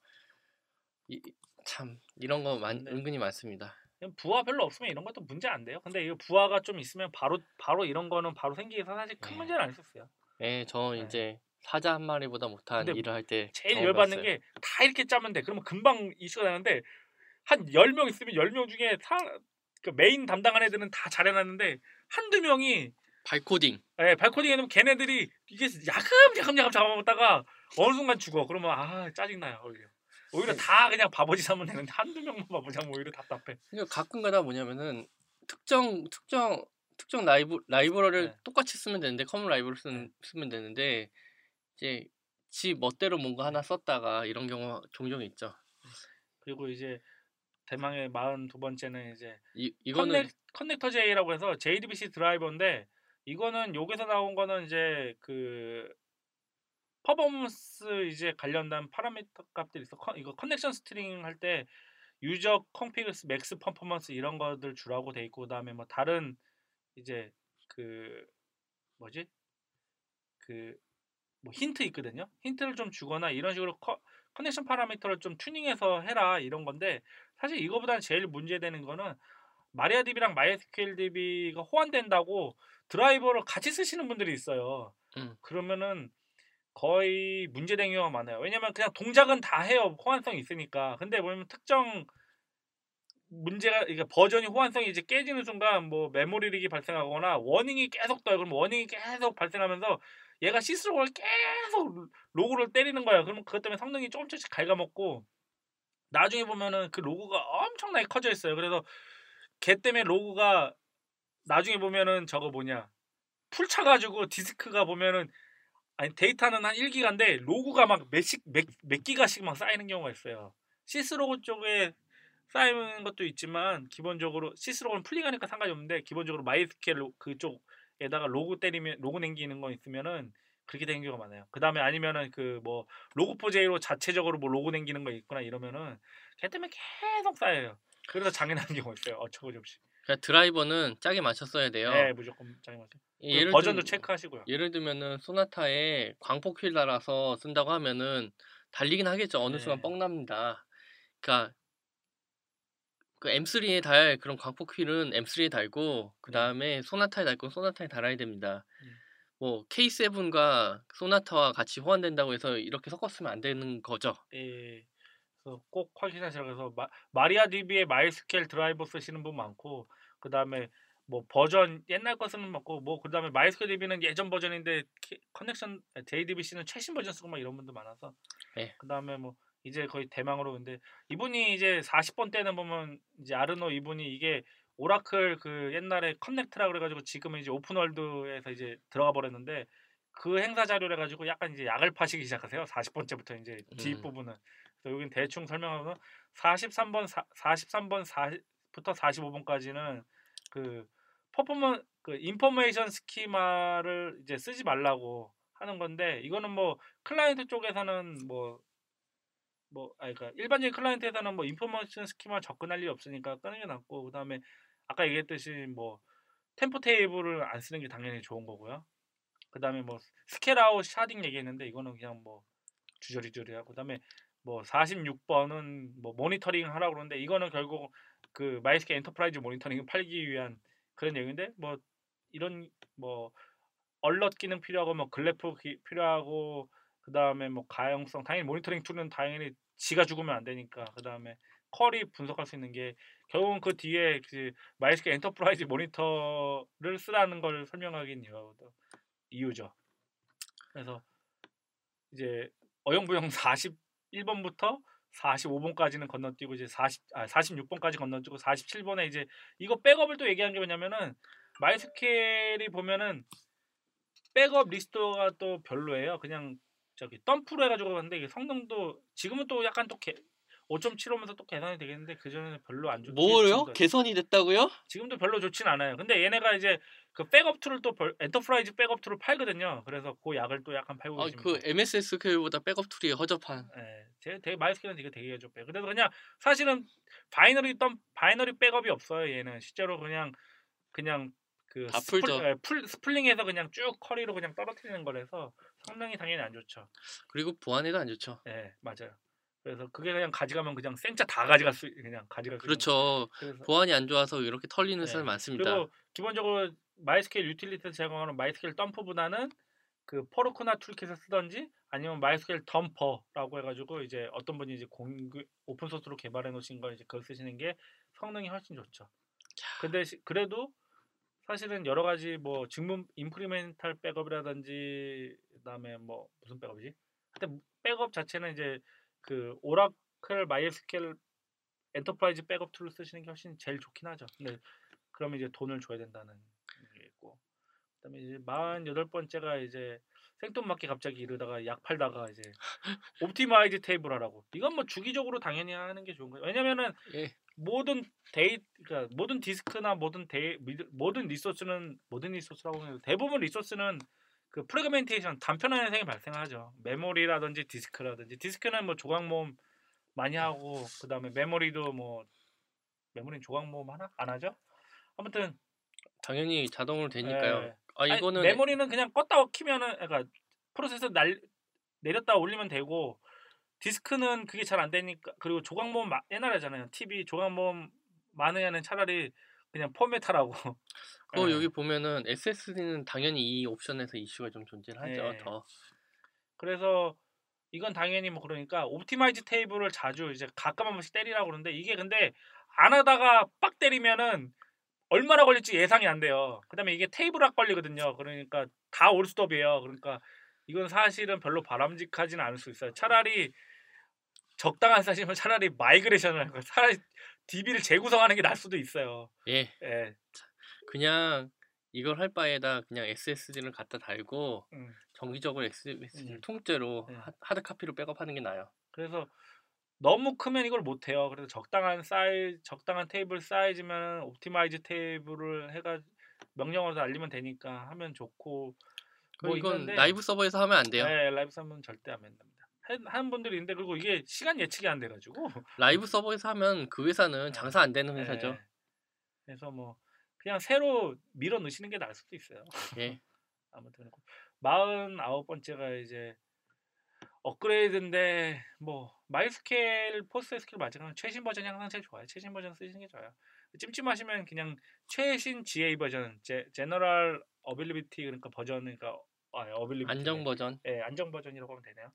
참 이런 거 은근히 많습니다. 부하 별로 없으면 이런 것도 문제 안 돼요. 근데 이 부하가 좀 있으면 바로 이런 거는 바로 생기기서 사실 큰 네. 문제는 안 있었어요. 네, 저는 네. 이제 사자 한 마리보다 못한 일을 할 때 제일 열받는 게 다 이렇게 짜면 돼. 그러면 금방 이슈가 나는데 한 10명 있으면 10명 중에 그 메인 담당한 애들은 다 잘해놨는데 한두 명이 발코딩. 네, 발코딩 해놓으면 걔네들이 이게 야금야금 잡아먹다가 어느 순간 죽어. 그러면 짜증나요. 오히려 다 그냥 바보짓 하면 되는데 한두 명만 바보짓 하면 오히려 답답해. 그러니까 가끔가다 뭐냐면은 특정 라이브러리를 네. 똑같이 쓰면 되는데 커먼 라이브러리 쓰면 되는데 이제 지 멋대로 뭔가 하나 썼다가 이런 경우가 종종 있죠. 그리고 이제 대망의 42번째는 이제 이거는 커넥터 J라고 해서 JDBC 드라이버인데 이거는 여기서 나온 거는 이제 그 퍼포먼스 이제 관련된 파라미터 값들이 있어. 이거 커넥션 스트링 할 때 유저 컴피그스 맥스 퍼포먼스 이런 것들 주라고 돼 있고 그다음에 뭐 다른 이제 뭐 힌트 있거든요. 힌트를 좀 주거나 이런 식으로 커넥션 파라미터를 좀 튜닝해서 해라 이런 건데 사실 이거보다는 제일 문제되는 거는 MariaDB랑 MySQL DB가 호환된다고 드라이버를 같이 쓰시는 분들이 있어요. 그러면은 거의 문제된 경우가 많아요. 왜냐면 그냥 동작은 다 해요. 호환성이 있으니까. 근데 보면 특정 문제가 그러니까 버전이 호환성이 이제 깨지는 순간 뭐 메모리 릭이 발생하거나 워닝이 계속 떠요. 그럼 워닝이 계속 발생하면서 얘가 시스로그를 계속 로그를 때리는 거야. 그러면 그것 때문에 성능이 조금씩 갉아먹고 나중에 보면은 그 로그가 엄청나게 커져 있어요. 그래서 걔 때문에 로그가 나중에 보면은 저거 뭐냐 풀 차가지고 디스크가 보면은 아니 데이터는 한 1기가인데 로그가 막 몇 기가씩 막 쌓이는 경우가 있어요. 시스로그 쪽에 쌓이는 것도 있지만 기본적으로 시스로그는 풀링하니까 상관이 없는데 기본적으로 MySQL 그쪽에다가 로그 때리면 로그 남기는 거 있으면은 그렇게 되는 경우가 많아요. 그 다음에 아니면은 그 뭐 로그4J로 자체적으로 뭐 로그 남기는 거 있거나 이러면은 걔 때문에 계속 쌓여요. 그래서 장애나는 경우가 있어요. 어처구니없이. 그러니까 드라이버는 짜게 맞췄어야 돼요. 네, 무조건 짜게 맞춰. 버전도 체크하시고요. 예를 들면은 소나타에 광폭휠 달아서 쓴다고 하면은 달리긴 하겠죠. 어느 순간 뻥 납니다. 그러니까 그 M3에 달 그런 광폭휠은 M3에 달고 그 다음에 소나타에 달 건 소나타에 달아야 됩니다. 뭐 K7과 소나타와 같이 호환된다고 해서 이렇게 섞었으면 안 되는 거죠. 예. 그래서 꼭 확인하시라고 해서 마리아DB에 MySQL 드라이버 쓰시는 분 많고 그 다음에 뭐 버전 옛날 거 쓰는 맞고 뭐 그다음에 MySQL DB는 예전 버전인데 커넥션 JDBC는 최신 버전 쓰고 막 이런 분들 많아서 네. 그다음에 뭐 이제 거의 대망으로 근데 이분이 이제 40번 때는 보면 이제 아르노 이분이 이게 오라클 그 옛날에 커넥트라 그래가지고 지금은 이제 오픈월드에서 이제 들어가 버렸는데 그 행사 자료를 해가지고 약간 이제 약을 파시기 시작하세요. 40번째부터 이제 뒷 부분은 그래서 여긴 대충 설명하면 43번부터 45번까지는 그 퍼포먼스 그 인포메이션 스키마를 이제 쓰지 말라고 하는 건데 이거는 뭐 클라이언트 쪽에서는 그러니까 일반적인 클라이언트에서는 뭐 인포메이션 스키마 접근할 일이 없으니까 끄는 게 낫고 그다음에 아까 얘기했듯이 뭐 템포 테이블을 안 쓰는 게 당연히 좋은 거고요. 그다음에 뭐 스케일 아웃 샤딩 얘기했는데 이거는 그냥 뭐 주저리저리 하고 그다음에 뭐 46번은 뭐 모니터링 하라고 그러는데 이거는 결국 그 MySQL 엔터프라이즈 모니터링을 팔기 위한 그런 얘기인데 뭐 이런 뭐 얼럿 기능 필요하고 뭐 글래프 필요하고 그 다음에 뭐 가용성 당연히 모니터링 툴은 당연히 지가 죽으면 안 되니까 그 다음에 쿼리 분석할 수 있는 게 결국은 그 뒤에 그 MySQL 엔터프라이즈 모니터를 쓰라는 걸 설명하긴 이유죠. 그래서 이제 어영부영 41번부터 45번까지는 건너뛰고 이제 46번까지 건너뛰고 47번에 이제 이거 백업을 또 얘기한 게 뭐냐면은 MySQL이 보면은 백업 리스트가 또 별로예요. 그냥 저기 덤프로 해가지고 봤는데 이게 성능도 지금은 또 약간 또 5.75면서 또 개선이 되겠는데 그 전에는 별로 안 좋지. 뭐요? 개선이 됐다고요? 지금도 별로 좋진 않아요. 근데 얘네가 이제 그 백업 툴을 또 엔터프라이즈 백업 툴을 팔거든요. 그래서 그 약을 또 약간 팔고 있습니다. 그 MS SQL보다 백업 툴이 허접한. 네, 되게 MySQL은 이거 되게 허접해. 그래서 그냥 사실은 바이너리 백업이 없어요. 얘는 실제로 그냥 그 스플링해서 그냥 쭉 커리로 그냥 떨어뜨리는 거라서 성능이 당연히 안 좋죠. 그리고 보안에도 안 좋죠. 네, 맞아요. 그래서 그게 그냥 가져가면 그냥 생짜 다 가져갈 수 그렇죠. 보안이 안 좋아서 이렇게 털리는 사람 많습니다. 그리고 기본적으로 MySQL 유틸리티에서 제공하는 MySQL 덤프보다는 그 퍼르코나 툴킷을 쓰던지 아니면 MySQL 덤퍼라고 해가지고 이제 어떤 분이 이제 공개 오픈 소스로 개발해 놓으신 걸 이제 그걸 쓰시는 게 성능이 훨씬 좋죠. 근데 그래도 사실은 여러 가지 뭐 증문 인프리멘탈 백업이라든지 그다음에 뭐 무슨 백업이지? 하여튼 백업 자체는 이제 그 오라클 MySQL 엔터프라이즈 백업 툴을 쓰시는 게 훨씬 제일 좋긴 하죠. 근데 그러면 이제 돈을 줘야 된다는 게 있고, 그다음에 이제 48번째가 이제 생뚱맞게 갑자기 이러다가 약 팔다가 이제 옵티마이즈 테이블 하라고. 이건 뭐 주기적으로 당연히 하는 게 좋은 거예요. 왜냐면은 모든 그러니까 모든 디스크나 모든 리소스는 모든 리소스라고 해서 대부분 리소스는 그 프래그멘테이션 단편화 현상이 발생하죠. 메모리라든지 디스크는 뭐 조각 모음 많이 하고 그다음에 메모리도 뭐 메모리는 조각 모음 하나 안 하죠. 아무튼 당연히 자동으로 되니까요. 이거는 메모리는 그냥 껐다 키면은 그러니까 프로세서 내렸다 올리면 되고 디스크는 그게 잘 안 되니까 그리고 조각 모음 옛날에 하잖아요. TV 조각 모음 많으면은 차라리 그냥 포맷하라고. 여기 보면은 SSD는 당연히 이 옵션에서 이슈가 좀 존재하죠. 더. 그래서 이건 당연히 뭐 그러니까 옵티마이즈 테이블을 자주 이제 가끔 한 번씩 때리라고 그러는데 이게 근데 안 하다가 빡 때리면은 얼마나 걸릴지 예상이 안 돼요. 그다음에 이게 테이블락 걸리거든요. 그러니까 다 올스톱이에요. 그러니까 이건 사실은 별로 바람직하지는 않을 수 있어요. 차라리 적당한 사실은 차라리 마이그레이션을 하는 거예요. 차라리 DB를 재구성하는 게 나을 수도 있어요. 그냥 이걸 할 바에다 그냥 SSD를 갖다 달고 정기적으로 SSD를 통째로 하드 카피로 백업하는 게 나아요. 그래서 너무 크면 이걸 못 해요. 그래서 적당한 테이블 사이즈면 옵티마이즈 테이블을 해가 명령어로 알리면 되니까 하면 좋고. 뭐 이건 있는데, 라이브 서버에서 하면 안 돼요. 네, 라이브 서버는 절대 안 됩니다. 하는 분들이 있는데 그리고 이게 시간 예측이 안 돼가지고 라이브 서버에서 하면 그 회사는 장사 안 되는 회사죠. 그래서 뭐 그냥 새로 밀어 넣으시는 게 나을 수도 있어요. 아무튼 49번째가 이제 업그레이드인데 뭐 MySQL, PostgreSQL 마찬가지로 최신 버전이 항상 제일 좋아요. 최신 버전 쓰시는 게 좋아요. 찜찜하시면 그냥 최신 GA 버전, General Availability 그러니까 버전 그러니까 안정 버전. 안정 버전이라고 하면 되네요.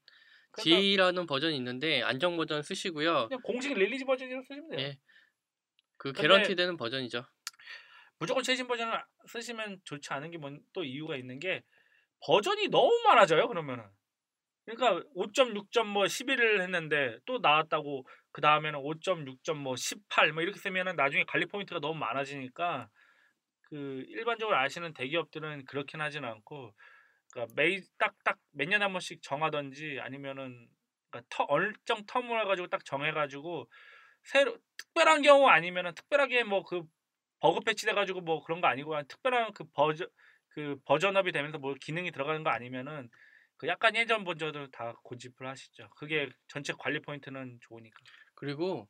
GA라는 버전이 있는데 안정 버전 쓰시고요. 그냥 공식 릴리즈 버전으로 쓰시면 돼요. 그 개런티되는 버전이죠. 무조건 최신 버전을 쓰시면 좋지 않은 게 또 이유가 있는 게 버전이 너무 많아져요. 그러면은 그러니까 5.6. 뭐 11을 했는데 또 나왔다고 그 다음에는 5.6. 뭐 18 뭐 이렇게 쓰면은 나중에 관리 포인트가 너무 많아지니까 그 일반적으로 아시는 대기업들은 그렇긴 하진 않고 그러니까 매일 딱딱 몇 년에 한 번씩 정하든지 아니면은 그러니까 얼정 텀을 가지고 딱 정해가지고 새로 특별한 경우 아니면은 특별하게 뭐 그 버그 패치돼 가지고 뭐 그런 거 아니고 특별한 그 버전업이 되면서 뭐 기능이 들어가는 거 아니면은 그 약간 예전 버전들 다 고집을 하시죠. 그게 전체 관리 포인트는 좋으니까. 그리고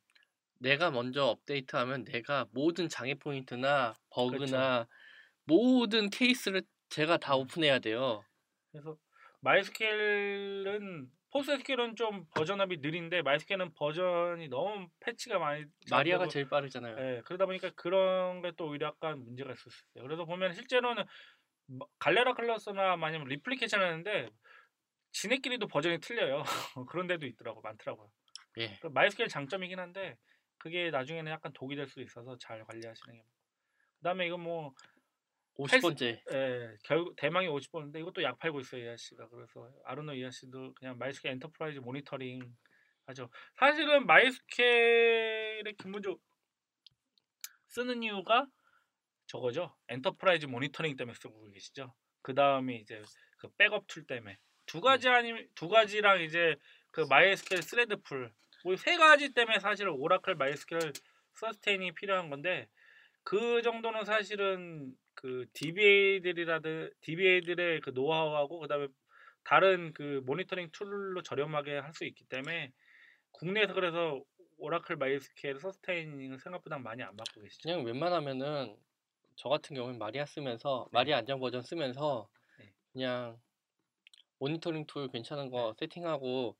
내가 먼저 업데이트하면 내가 모든 장애 포인트나 버그나 그렇죠. 모든 케이스를 제가 다 오픈해야 돼요. 그래서 MySQL은 PostgreSQL은 좀 버전업이 느린데 MySQL은 버전이 너무 패치가 많이 마리아가 제일 빠르잖아요. 네, 그러다 보니까 그런 게 또 오히려 약간 문제가 있었을 때. 그래서 보면 실제로는 갈레라 클러스나 아니면 리플리케이션 하는데 지네끼리도 버전이 틀려요. 그런 데도 있더라고 많더라고요. 예. MySQL 장점이긴 한데 그게 나중에는 약간 독이 될 수도 있어서 잘 관리하시는 게. 그다음에 이거 뭐 50번째. 예, 결국 대망의 50번인데 이것도 약 팔고 있어요, 이하 씨가. 그래서 아르노 이하 씨도 그냥 MySQL 엔터프라이즈 모니터링 하죠. 사실은 MySQL의 기본적으로 쓰는 이유가 저거죠. 엔터프라이즈 모니터링 때문에 쓰고 계시죠. 그 다음에 이제 그 백업 툴 때문에 두 가지랑 이제 그 MySQL 스레드 풀, 뭐 세 가지 때문에 사실은 오라클 MySQL 서스테인이 필요한 건데 그 정도는 사실은 그 DBA들의 그 노하우하고 그다음에 다른 그 모니터링 툴로 저렴하게 할 수 있기 때문에 국내에서 그래서 오라클 MySQL 서스테이닝을 생각보다 많이 안 받고 계시죠. 그냥 웬만하면은 저 같은 경우는 마리아 쓰면서 마리아 안정 버전 쓰면서 그냥 모니터링 툴 괜찮은 거 세팅하고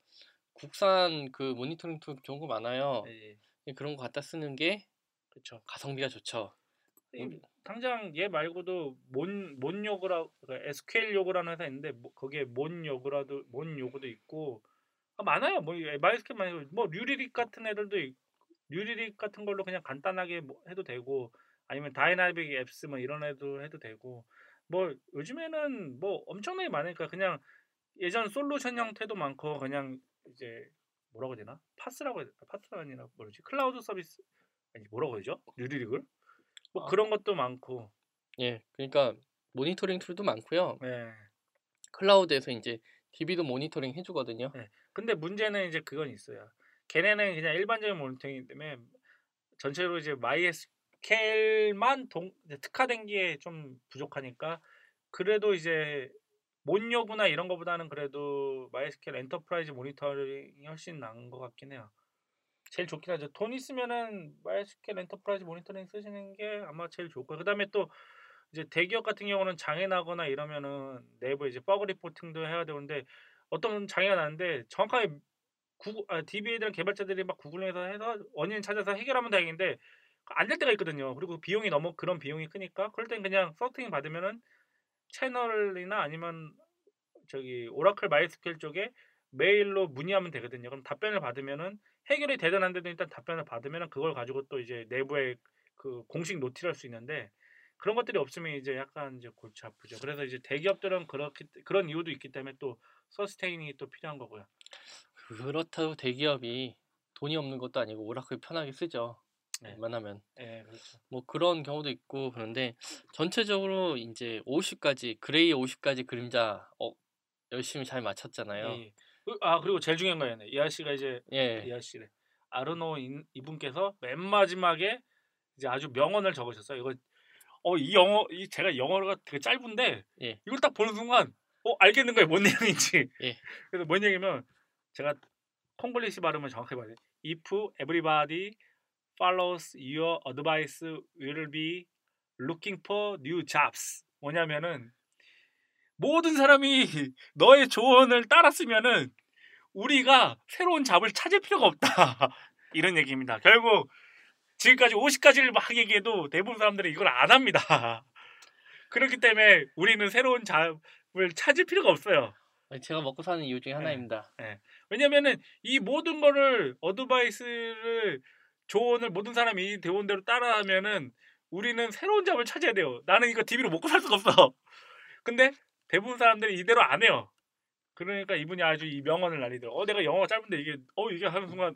국산 그 모니터링 툴 좋은 거 많아요. 그런 거 갖다 쓰는 게 그렇죠. 가성비가 좋죠. 당장 얘 말고도 몬 요구라 그러니까 SQL 요구라는 회사 있는데 거기에 몬 요구도 있고 많아요. 뭐 MySQL 말고 뭐 류리릭 같은 애들도 류리릭 같은 걸로 그냥 간단하게 뭐 해도 되고 아니면 다이나믹 앱스 뭐 이런 애도 해도 되고 뭐 요즘에는 뭐 엄청나게 많으니까 그냥 예전 솔루션 형태도 많고 그냥 이제 뭐라고 해야 되나 파스라고 해야 되나 파스가 아니라 뭐지 클라우드 서비스 아니 뭐라고 해죠 류리릭을 뭐 그런 것도 많고 예 그러니까 모니터링 툴도 많고요. 예. 클라우드에서 이제 DB도 모니터링 해주거든요. 예. 근데 문제는 이제 그건 있어요. 걔네는 그냥 일반적인 모니터링이기 때문에 전체로 이제 MySQL만 특화된 게 좀 부족하니까 그래도 이제 몬요구나 이런 거보다는 그래도 MySQL 엔터프라이즈 모니터링이 훨씬 나은 것 같긴 해요. 제일 좋긴 하죠. 돈 있으면은 MySQL 엔터프라이즈 모니터링 쓰시는 게 아마 제일 좋을 거예요. 그다음에 또 이제 대기업 같은 경우는 장애 나거나 이러면은 내부 이제 버그 리포팅도 해야 되는데 어떤 장애가 나는데 정확하게 DBA들은 개발자들이 막 구글링에서 해서 원인 찾아서 해결하면 다행인데 안 될 때가 있거든요. 그리고 비용이 너무 그런 비용이 크니까 그럴 땐 그냥 서스팅 받으면은 채널이나 아니면 저기 오라클 MySQL 쪽에 메일로 문의하면 되거든요. 그럼 답변을 받으면은 해결이 되든 안 되든 일단 답변을 받으면 그걸 가지고 또 이제 내부에 그 공식 노티를 할 수 있는데 그런 것들이 없으면 이제 약간 이제 골치 아프죠. 그래서 이제 대기업들은 그런 이유도 있기 때문에 또 서스테이닝이 또 필요한 거고요. 그렇다고 대기업이 돈이 없는 것도 아니고 오라클 편하게 쓰죠. 네. 웬만하면. 네, 그렇죠. 뭐 그런 경우도 있고 그런데 전체적으로 이제 50까지 그레이 50까지 그림자 열심히 잘 맞췄잖아요. 네. 아 그리고 제일 중요한 거였네. 이하 씨가 이제 예. 이하 씨래. 아르노 이분께서 맨 마지막에 이제 아주 명언을 적으셨어요. 이거 이 영어 이 제가 영어가 되게 짧은데 예. 이걸 딱 보는 순간 알겠는 거예요. 뭔 내용인지. 예. 그래서 뭔 얘기면 제가 콩글리시 발음을 정확히 봐야 돼. If everybody follows your advice, will be looking for new jobs. 뭐냐면은 모든 사람이 너의 조언을 따랐으면은 우리가 새로운 잡을 찾을 필요가 없다. 이런 얘기입니다. 결국 지금까지 50가지를 막 얘기해도 대부분 사람들이 이걸 안 합니다. 그렇기 때문에 우리는 새로운 잡을 찾을 필요가 없어요. 제가 먹고 사는 이유 중에 하나입니다. 네. 왜냐면은 이 모든 거를 어드바이스를 조언을 모든 사람이 대원대로 따라하면은 우리는 새로운 잡을 찾아야 돼요. 나는 이거 DB로 먹고 살 수가 없어. 근데 대부분 사람들이 이대로 안 해요. 그러니까 이분이 아주 이 명언을 날리더라고요. 내가 영어가 짧은데 이게 이게 하는 순간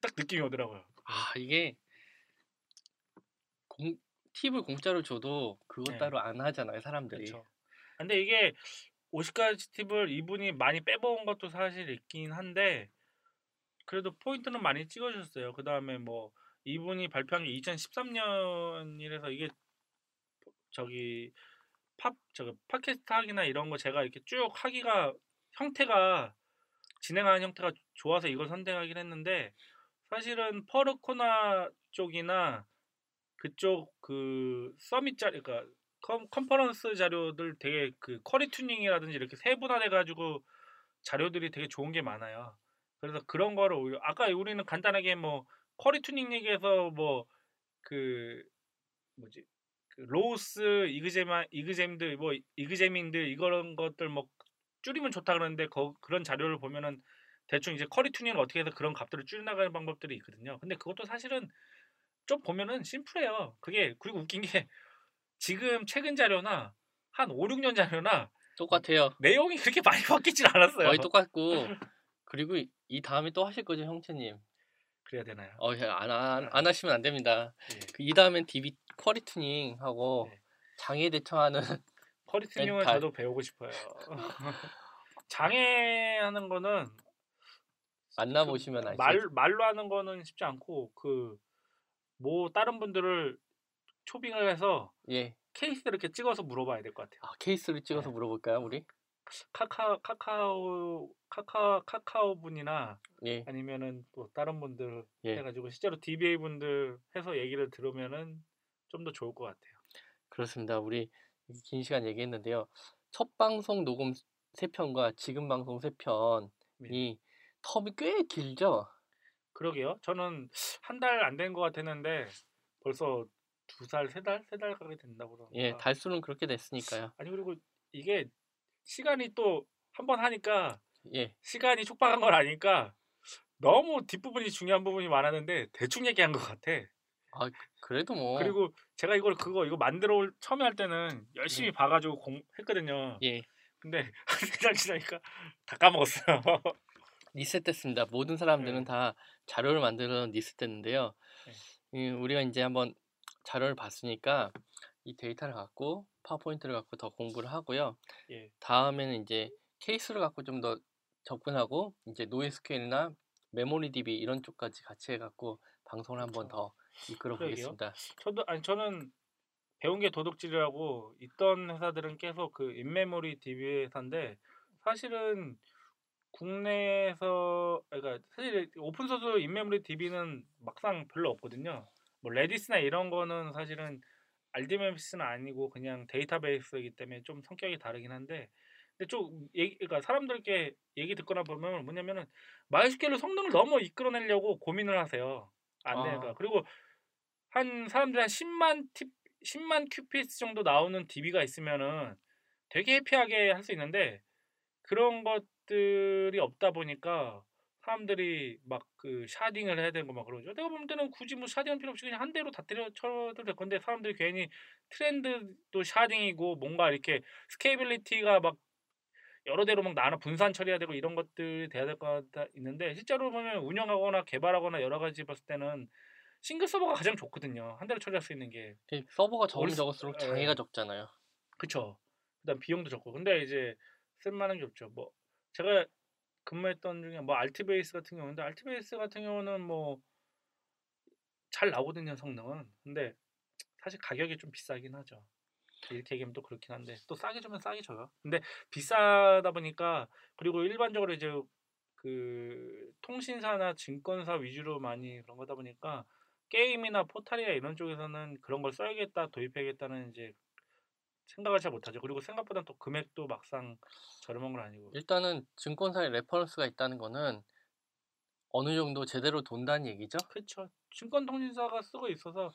딱 느낌이 오더라고요. 아, 이게 팁을 공짜로 줘도 그것 따로 안 하잖아요, 사람들이. 그쵸. 근데 이게 50가지 팁을 이분이 많이 빼먹은 것도 사실 있긴 한데 그래도 포인트는 많이 찍어주셨어요. 그 다음에 뭐 이분이 발표한 게 2013년이라서 이게 팟캐스트 하기나 이런 거 제가 이렇게 쭉 하기가 진행하는 형태가 좋아서 이걸 선택하긴 했는데 사실은 퍼르코나 쪽이나 그쪽 그 서밋 자료, 그러니까 컨퍼런스 자료들 되게 그 쿼리 튜닝이라든지 이렇게 세분화돼 가지고 자료들이 되게 좋은 게 많아요. 그래서 그런 거를 오히려 아까 우리는 간단하게 뭐 쿼리 튜닝 얘기해서 뭐 그 뭐지 그 로우스 이그잼들 뭐 이그잼인들 이런 것들 뭐 줄이면 좋다 그러는데 그런 자료를 보면은 대충 이제 쿼리 튜닝을 어떻게 해서 그런 값들을 줄여나가는 방법들이 있거든요. 근데 그것도 사실은 좀 보면은 심플해요. 그게 그리고 웃긴 게 지금 최근 자료나 한 5-6년 자료나 똑같아요. 내용이 그렇게 많이 바뀌진 않았어요. 거의 똑같고 그리고 이 다음에 또 하실 거죠, 형채님? 그래야 되나요? 안 하시면 안 됩니다. 네. 이 다음엔 DB 쿼리 튜닝하고 네. 장애에 대처하는 쿼리 튜닝을 저도 배우고 싶어요. 장애하는 거는 만나보시면 알죠. 말로 하는 거는 쉽지 않고 뭐 다른 분들을 초빙을 해서 케이스를 이렇게 찍어서 물어봐야 될 것 같아요. 아, 케이스를 찍어서 물어볼까요, 우리? 카카오 분이나 아니면은 또 다른 분들 해가지고 실제로 DBA 분들 해서 얘기를 들으면은 좀 더 좋을 것 같아요. 그렇습니다. 우리 긴 시간 얘기했는데요. 첫 방송 녹음 3편과 지금 방송 3편이 텀이 꽤 길죠? 그러게요. 저는 한 달 안 된 것 같았는데 벌써 2달, 3달? 3달 가게 된다고 그러니까. 예, 달수는 그렇게 됐으니까요. 아니 그리고 이게 시간이 또 한 번 하니까 시간이 촉박한 걸 아니까 너무 뒷부분이 중요한 부분이 많았는데 대충 얘기한 것 같아. 아, 그래도 뭐. 그리고 제가 이거 처음에 할 때는 열심히 봐가지고 했거든요. 근데 한 3달 지나니까 다 까먹었어요. 리셋됐습니다. 모든 사람들은 다 자료를 만들어 리셋됐는데요. 우리가 이제 한번 자료를 봤으니까 이 데이터를 갖고 파워포인트를 갖고 더 공부를 하고요. 다음에는 이제 케이스를 갖고 좀 더 접근하고 이제 NoSQL이나 메모리DB 이런 쪽까지 같이 해갖고 방송을 한번 더 이끌어 보겠습니다. 저는 배운 게 도둑질이라고 있던 회사들은 계속 그 인메모리 DB 회사인데 사실은 국내에서 사실 오픈소스 인메모리 DB는 막상 별로 없거든요. 뭐 레디스나 이런 거는 사실은 RDBMS는 아니고 그냥 데이터베이스이기 때문에 좀 성격이 다르긴 한데 근데 좀 사람들께 얘기 듣거나 보면 뭐냐면은 MySQL 성능을 너무 이끌어내려고 고민을 하세요. 안 되니까. 그리고 한 사람들 한 10만 QPS 정도 나오는 DB가 있으면은 되게 해피하게 할 수 있는데 그런 것들이 없다 보니까 사람들이 막 그 샤딩을 해야 되고 막 그러죠. 내가 볼 때는 굳이 뭐 샤딩할 필요 없이 그냥 한 대로 다 때려쳐도 될 건데 사람들이 괜히 트렌드도 샤딩이고 뭔가 이렇게 스케일빌리티가 막 여러 대로 막 나눠 분산 처리해야 되고 이런 것들이 돼야 될 것 같다 있는데 실제로 보면 운영하거나 개발하거나 여러 가지 봤을 때는 싱글 서버가 가장 좋거든요. 한 대로 처리할 수 있는 게. 서버가 적을수록 장애가 적잖아요. 그렇죠. 그다음 비용도 적고. 근데 이제 쓸만한 게 없죠. 뭐 제가 근무했던 중에 뭐 알티베이스 같은 경우인데 알티베이스 같은 경우는 뭐 잘 나오거든요, 성능은. 근데 사실 가격이 좀 비싸긴 하죠. 이렇게 얘기하면 또 그렇긴 한데 또 싸게 주면 싸게 줘요. 근데 비싸다 보니까 그리고 일반적으로 이제 그 통신사나 증권사 위주로 많이 그런 거다 보니까 게임이나 포탈이나 이런 쪽에서는 그런 걸 써야겠다, 도입해야겠다는 이제 생각을 잘 못하죠. 그리고 생각보다 또 금액도 막상 저렴한 건 아니고 일단은 증권사에 레퍼런스가 있다는 거는 어느 정도 제대로 돈다는 얘기죠? 그렇죠. 증권통신사가 쓰고 있어서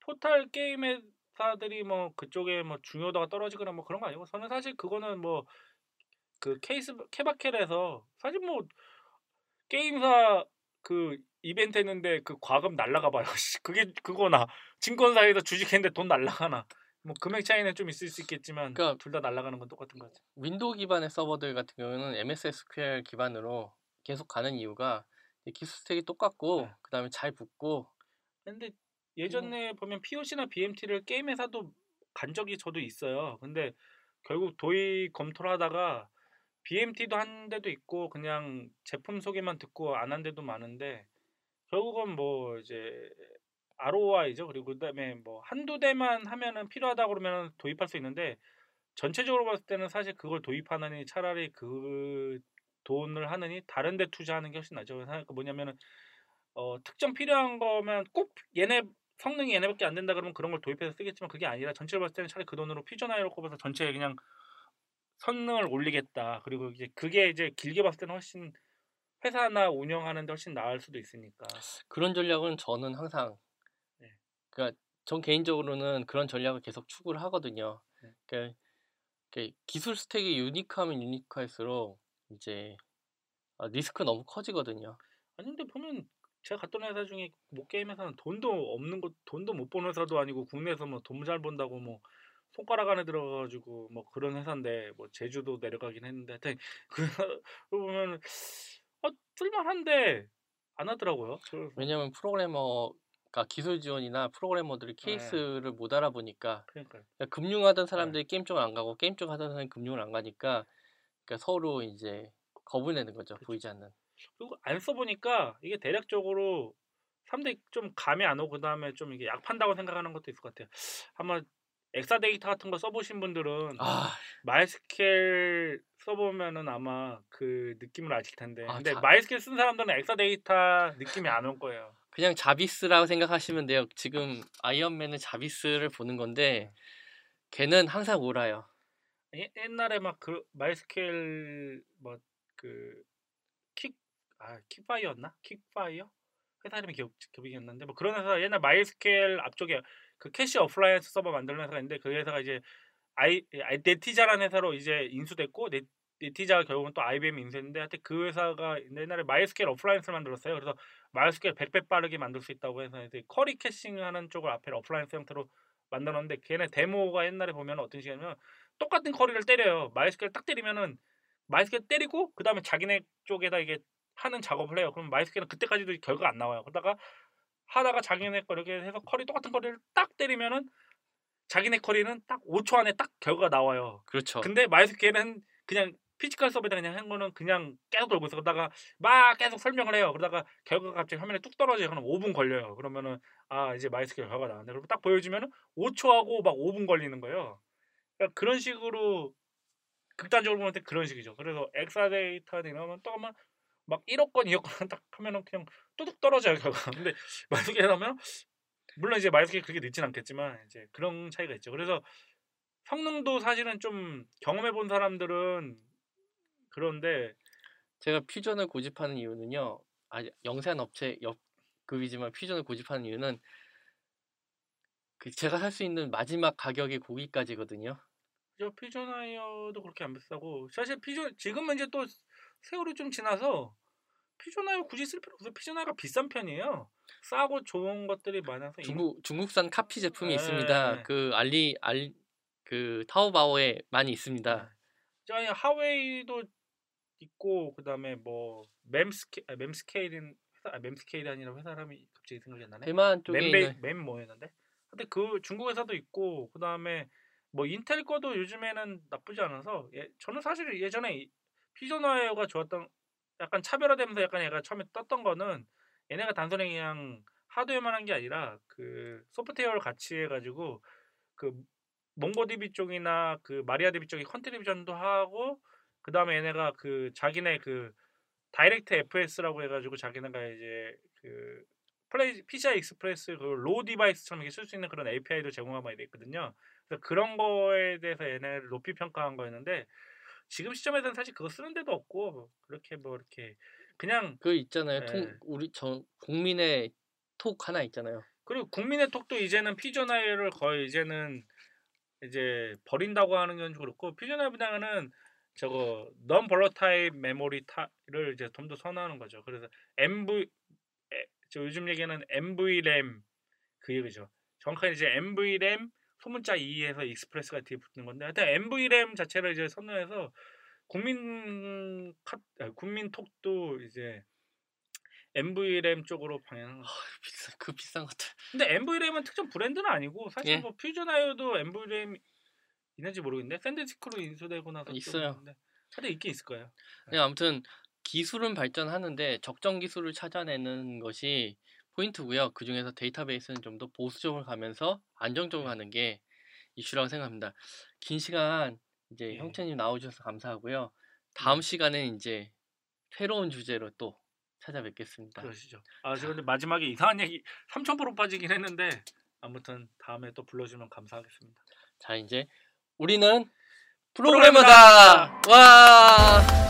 포탈 게임 회사들이 뭐 그쪽에 뭐 중요도가 떨어지거나 뭐 그런 거 아니고 저는 사실 그거는 뭐 그 케바켈에서 사실 뭐 게임사 그 이벤트 했는데 그 과금 날라가 봐요. 그게 그거나 증권사에서 주식했는데 돈 날라가나. 뭐 금액 차이는 좀 있을 수 있겠지만 그러니까 둘 다 날아가는 건 똑같은 거죠. 윈도우 기반의 서버들 같은 경우는 MS SQL 기반으로 계속 가는 이유가 기술 스택이 똑같고 네. 그다음에 잘 붙고. 근데 예전에 보면 POC나 BMT를 게임 회사도 간 적이 저도 있어요. 근데 결국 도입 검토를 하다가 BMT도 한 데도 있고 그냥 제품 소개만 듣고 안 한 데도 많은데 결국은 뭐 이제 ROI죠. 그리고 그다음에 뭐 한두 대만 하면은 필요하다 그러면 도입할 수 있는데 전체적으로 봤을 때는 사실 그걸 도입하느니 차라리 그 돈을 하느니 다른 데 투자하는 게 훨씬 낫죠. 뭐냐면은 특정 필요한 거면 꼭 얘네 성능이 얘네밖에 안 된다 그러면 그런 걸 도입해서 쓰겠지만 그게 아니라 전체를 봤을 때는 차라리 그 돈으로 퓨전하이로 꼽아서 전체에 그냥 성능을 올리겠다. 그리고 이제 그게 이제 길게 봤을 때는 훨씬 회사나 운영하는 데 훨씬 나을 수도 있으니까 그런 전략은 저는 항상 그러니까 전 개인적으로는 그런 전략을 계속 추구를 하거든요. 그러니까 기술 스택이 유니크하면 유니크할수록 이제 리스크 너무 커지거든요. 아니 근데 보면 제가 갔던 회사 중에 뭐 게임 회사는 돈도 없는 거 돈도 못 버는 회사도 아니고 국내에서 뭐 돈 잘 번다고 뭐 손가락 안에 들어가가지고 뭐 그런 회사인데 뭐 제주도 내려가긴 했는데 하여튼 그걸 보면 쓸만한데 안 하더라고요. 왜냐면 프로그래머 그러니까 기술 지원이나 프로그래머들이 케이스를 네. 못 알아보니까 그러니까 금융하던 사람들이 네. 게임 쪽을 안 가고 게임 쪽 하던 사람이 금융을 안 가니까 그러니까 서로 이제 겁을 내는 거죠. 그렇죠. 보이지 않는. 그리고 안 써보니까 이게 대략적으로 사람들이 좀 감이 안 오고 그다음에 좀 이게 약판다고 생각하는 것도 있을 것 같아요. 아마 엑사데이터 같은 거 써보신 분들은 마이스켈 써보면은 아마 그 느낌을 아실 텐데 근데 마이스켈 쓴 사람들은 엑사데이터 느낌이 안 올 거예요. 그냥 자비스라고 생각하시면 돼요. 지금 아이언맨은 자비스를 보는 건데 걔는 항상 몰아요. 옛날에 막 그 마이스켈 뭐 그 킥파이어였나? 킥파이어? 회사 이름이 기억이 안 나는데 뭐 그런 회사 옛날 마이스켈 앞쪽에 그 캐시 어플라이언스 서버 만드는 회사가 있는데 그 회사가 이제 네티자라는 회사로 이제 인수됐고 네티자가 결국은 또 IBM 인수했는데 하여튼 그 회사가 옛날에 마이스케일 어플라이언스를 만들었어요. 그래서 마이스케일 100배 빠르게 만들 수 있다고 해서 이제 커리 캐싱하는 쪽을 앞에 어플라이언스 형태로 만들었는데 걔네 데모가 옛날에 보면 어떤 식이냐면 똑같은 커리를 때려요. 마이스케일 딱 때리면은 마이스케일 때리고 그 다음에 자기네 쪽에다 이게 하는 작업을 해요. 그럼 마이스케일은 그때까지도 결과가 안 나와요. 그러다가 하다가 자기네 거 이렇게 해서 커리 똑같은 커리를 딱 때리면은 자기네 커리는 딱 5초 안에 딱 결과가 나와요. 그렇죠. 근데 마이스케일은 그냥 피지컬 서버에다 그냥 한 거는 그냥 계속 돌고 있어. 그러다가 막 계속 설명을 해요. 그러다가 결과가 갑자기 화면에 뚝 떨어져요. 그럼 5분 걸려요. 그러면은 아 이제 마이스케일 결과가 나왔네. 그럼 딱 보여주면은 5초하고 막 5분 걸리는 거예요. 그러니까 그런 식으로 극단적으로 보면 그런 식이죠. 그래서 엑사데이터 이러면 또 하면 막 1억 건 2억 건 딱 하면은 그냥 뚝뚝 떨어져요. 결과. 근데 마이스케일 하면 물론 이제 마이스케일 그렇게 늦진 않겠지만 이제 그런 차이가 있죠. 그래서 성능도 사실은 좀 경험해 본 사람들은 그런데 제가 퓨전을 고집하는 이유는요. 영세한 업체 옆급이지만 퓨전을 고집하는 이유는 그 제가 살 수 있는 마지막 가격이 거기까지거든요. 저 퓨전하이어도 그렇게 안 비싸고 사실 퓨전 지금은 이제 또 세월이 좀 지나서 퓨전하이어 굳이 쓸 필요 없어요. 퓨전하이어가 비싼 편이에요. 싸고 좋은 것들이 많아서 중국산 카피 제품이 있습니다. 그 그 타오바오에 많이 있습니다. 저희 하웨이도 있고 그다음에 뭐 맴스케일이 아니라 회사람이 갑자기 생각이 안 나네. 대만 쪽에 맴 뭐였는데? 근데 그 중국 회사도 있고 그다음에 뭐 인텔 거도 요즘에는 나쁘지 않아서 저는 사실 예전에 퓨전하이어가 좋았던 약간 차별화되면서 약간 얘가 처음에 떴던 거는 얘네가 단순히 그냥 하드웨어만 한 게 아니라 그 소프트웨어를 같이 해가지고 그 몽고DB 쪽이나 그 마리아DB 쪽이 컨트리뷰션도 하고 그 다음에 얘네가 그 자기네 그 다이렉트 FS라고 해가지고 자기네가 이제 그 PCI 익스프레스 그 로우 디바이스처럼 이렇게 쓸 수 있는 그런 API도 제공하고 있거든요. 그래서 그런 거에 대해서 얘네를 높이 평가한 거였는데 지금 시점에서는 사실 그거 쓰는 데도 없고 그렇게 뭐 이렇게 그냥 그 있잖아요. 예. 우리 전 국민의 톡 하나 있잖아요. 그리고 국민의 톡도 이제는 퓨전하이어를 거의 이제 버린다고 하는 건 그렇고 퓨전하이어보다는 저거 non volatile memory를 이제 좀 더 선호하는 거죠. 그래서 MV 저 요즘 얘기하는 MV램 그 얘기죠. 정확하게 이제 MV램 소문자 2에서 익스프레스가 뒤에 붙는 건데, 하여튼 MV램 자체를 이제 선언해서 국민톡도 이제 MV램 쪽으로 방향. 그 비싼 것들. 근데 MV램은 특정 브랜드는 아니고 사실 예. 뭐 퓨전하여도 MV램 있는지 모르겠는데 샌드스크로 인수되고 나서 있어요. 근데 있긴 있을 거예요. 네, 아무튼 기술은 발전하는데 적정 기술을 찾아내는 것이 포인트고요. 그 중에서 데이터베이스는 좀 더 보수적으로 가면서 안정적으로 가는 게 이슈라고 생각합니다. 긴 시간 이제 네. 형채님 나와주셔서 감사하고요. 다음 시간에는 이제 새로운 주제로 또 찾아뵙겠습니다. 그러시죠. 아, 제가 근데 마지막에 이상한 얘기 3000% 빠지긴 했는데 아무튼 다음에 또 불러주면 감사하겠습니다. 자, 이제 우리는 프로그래머다. 와.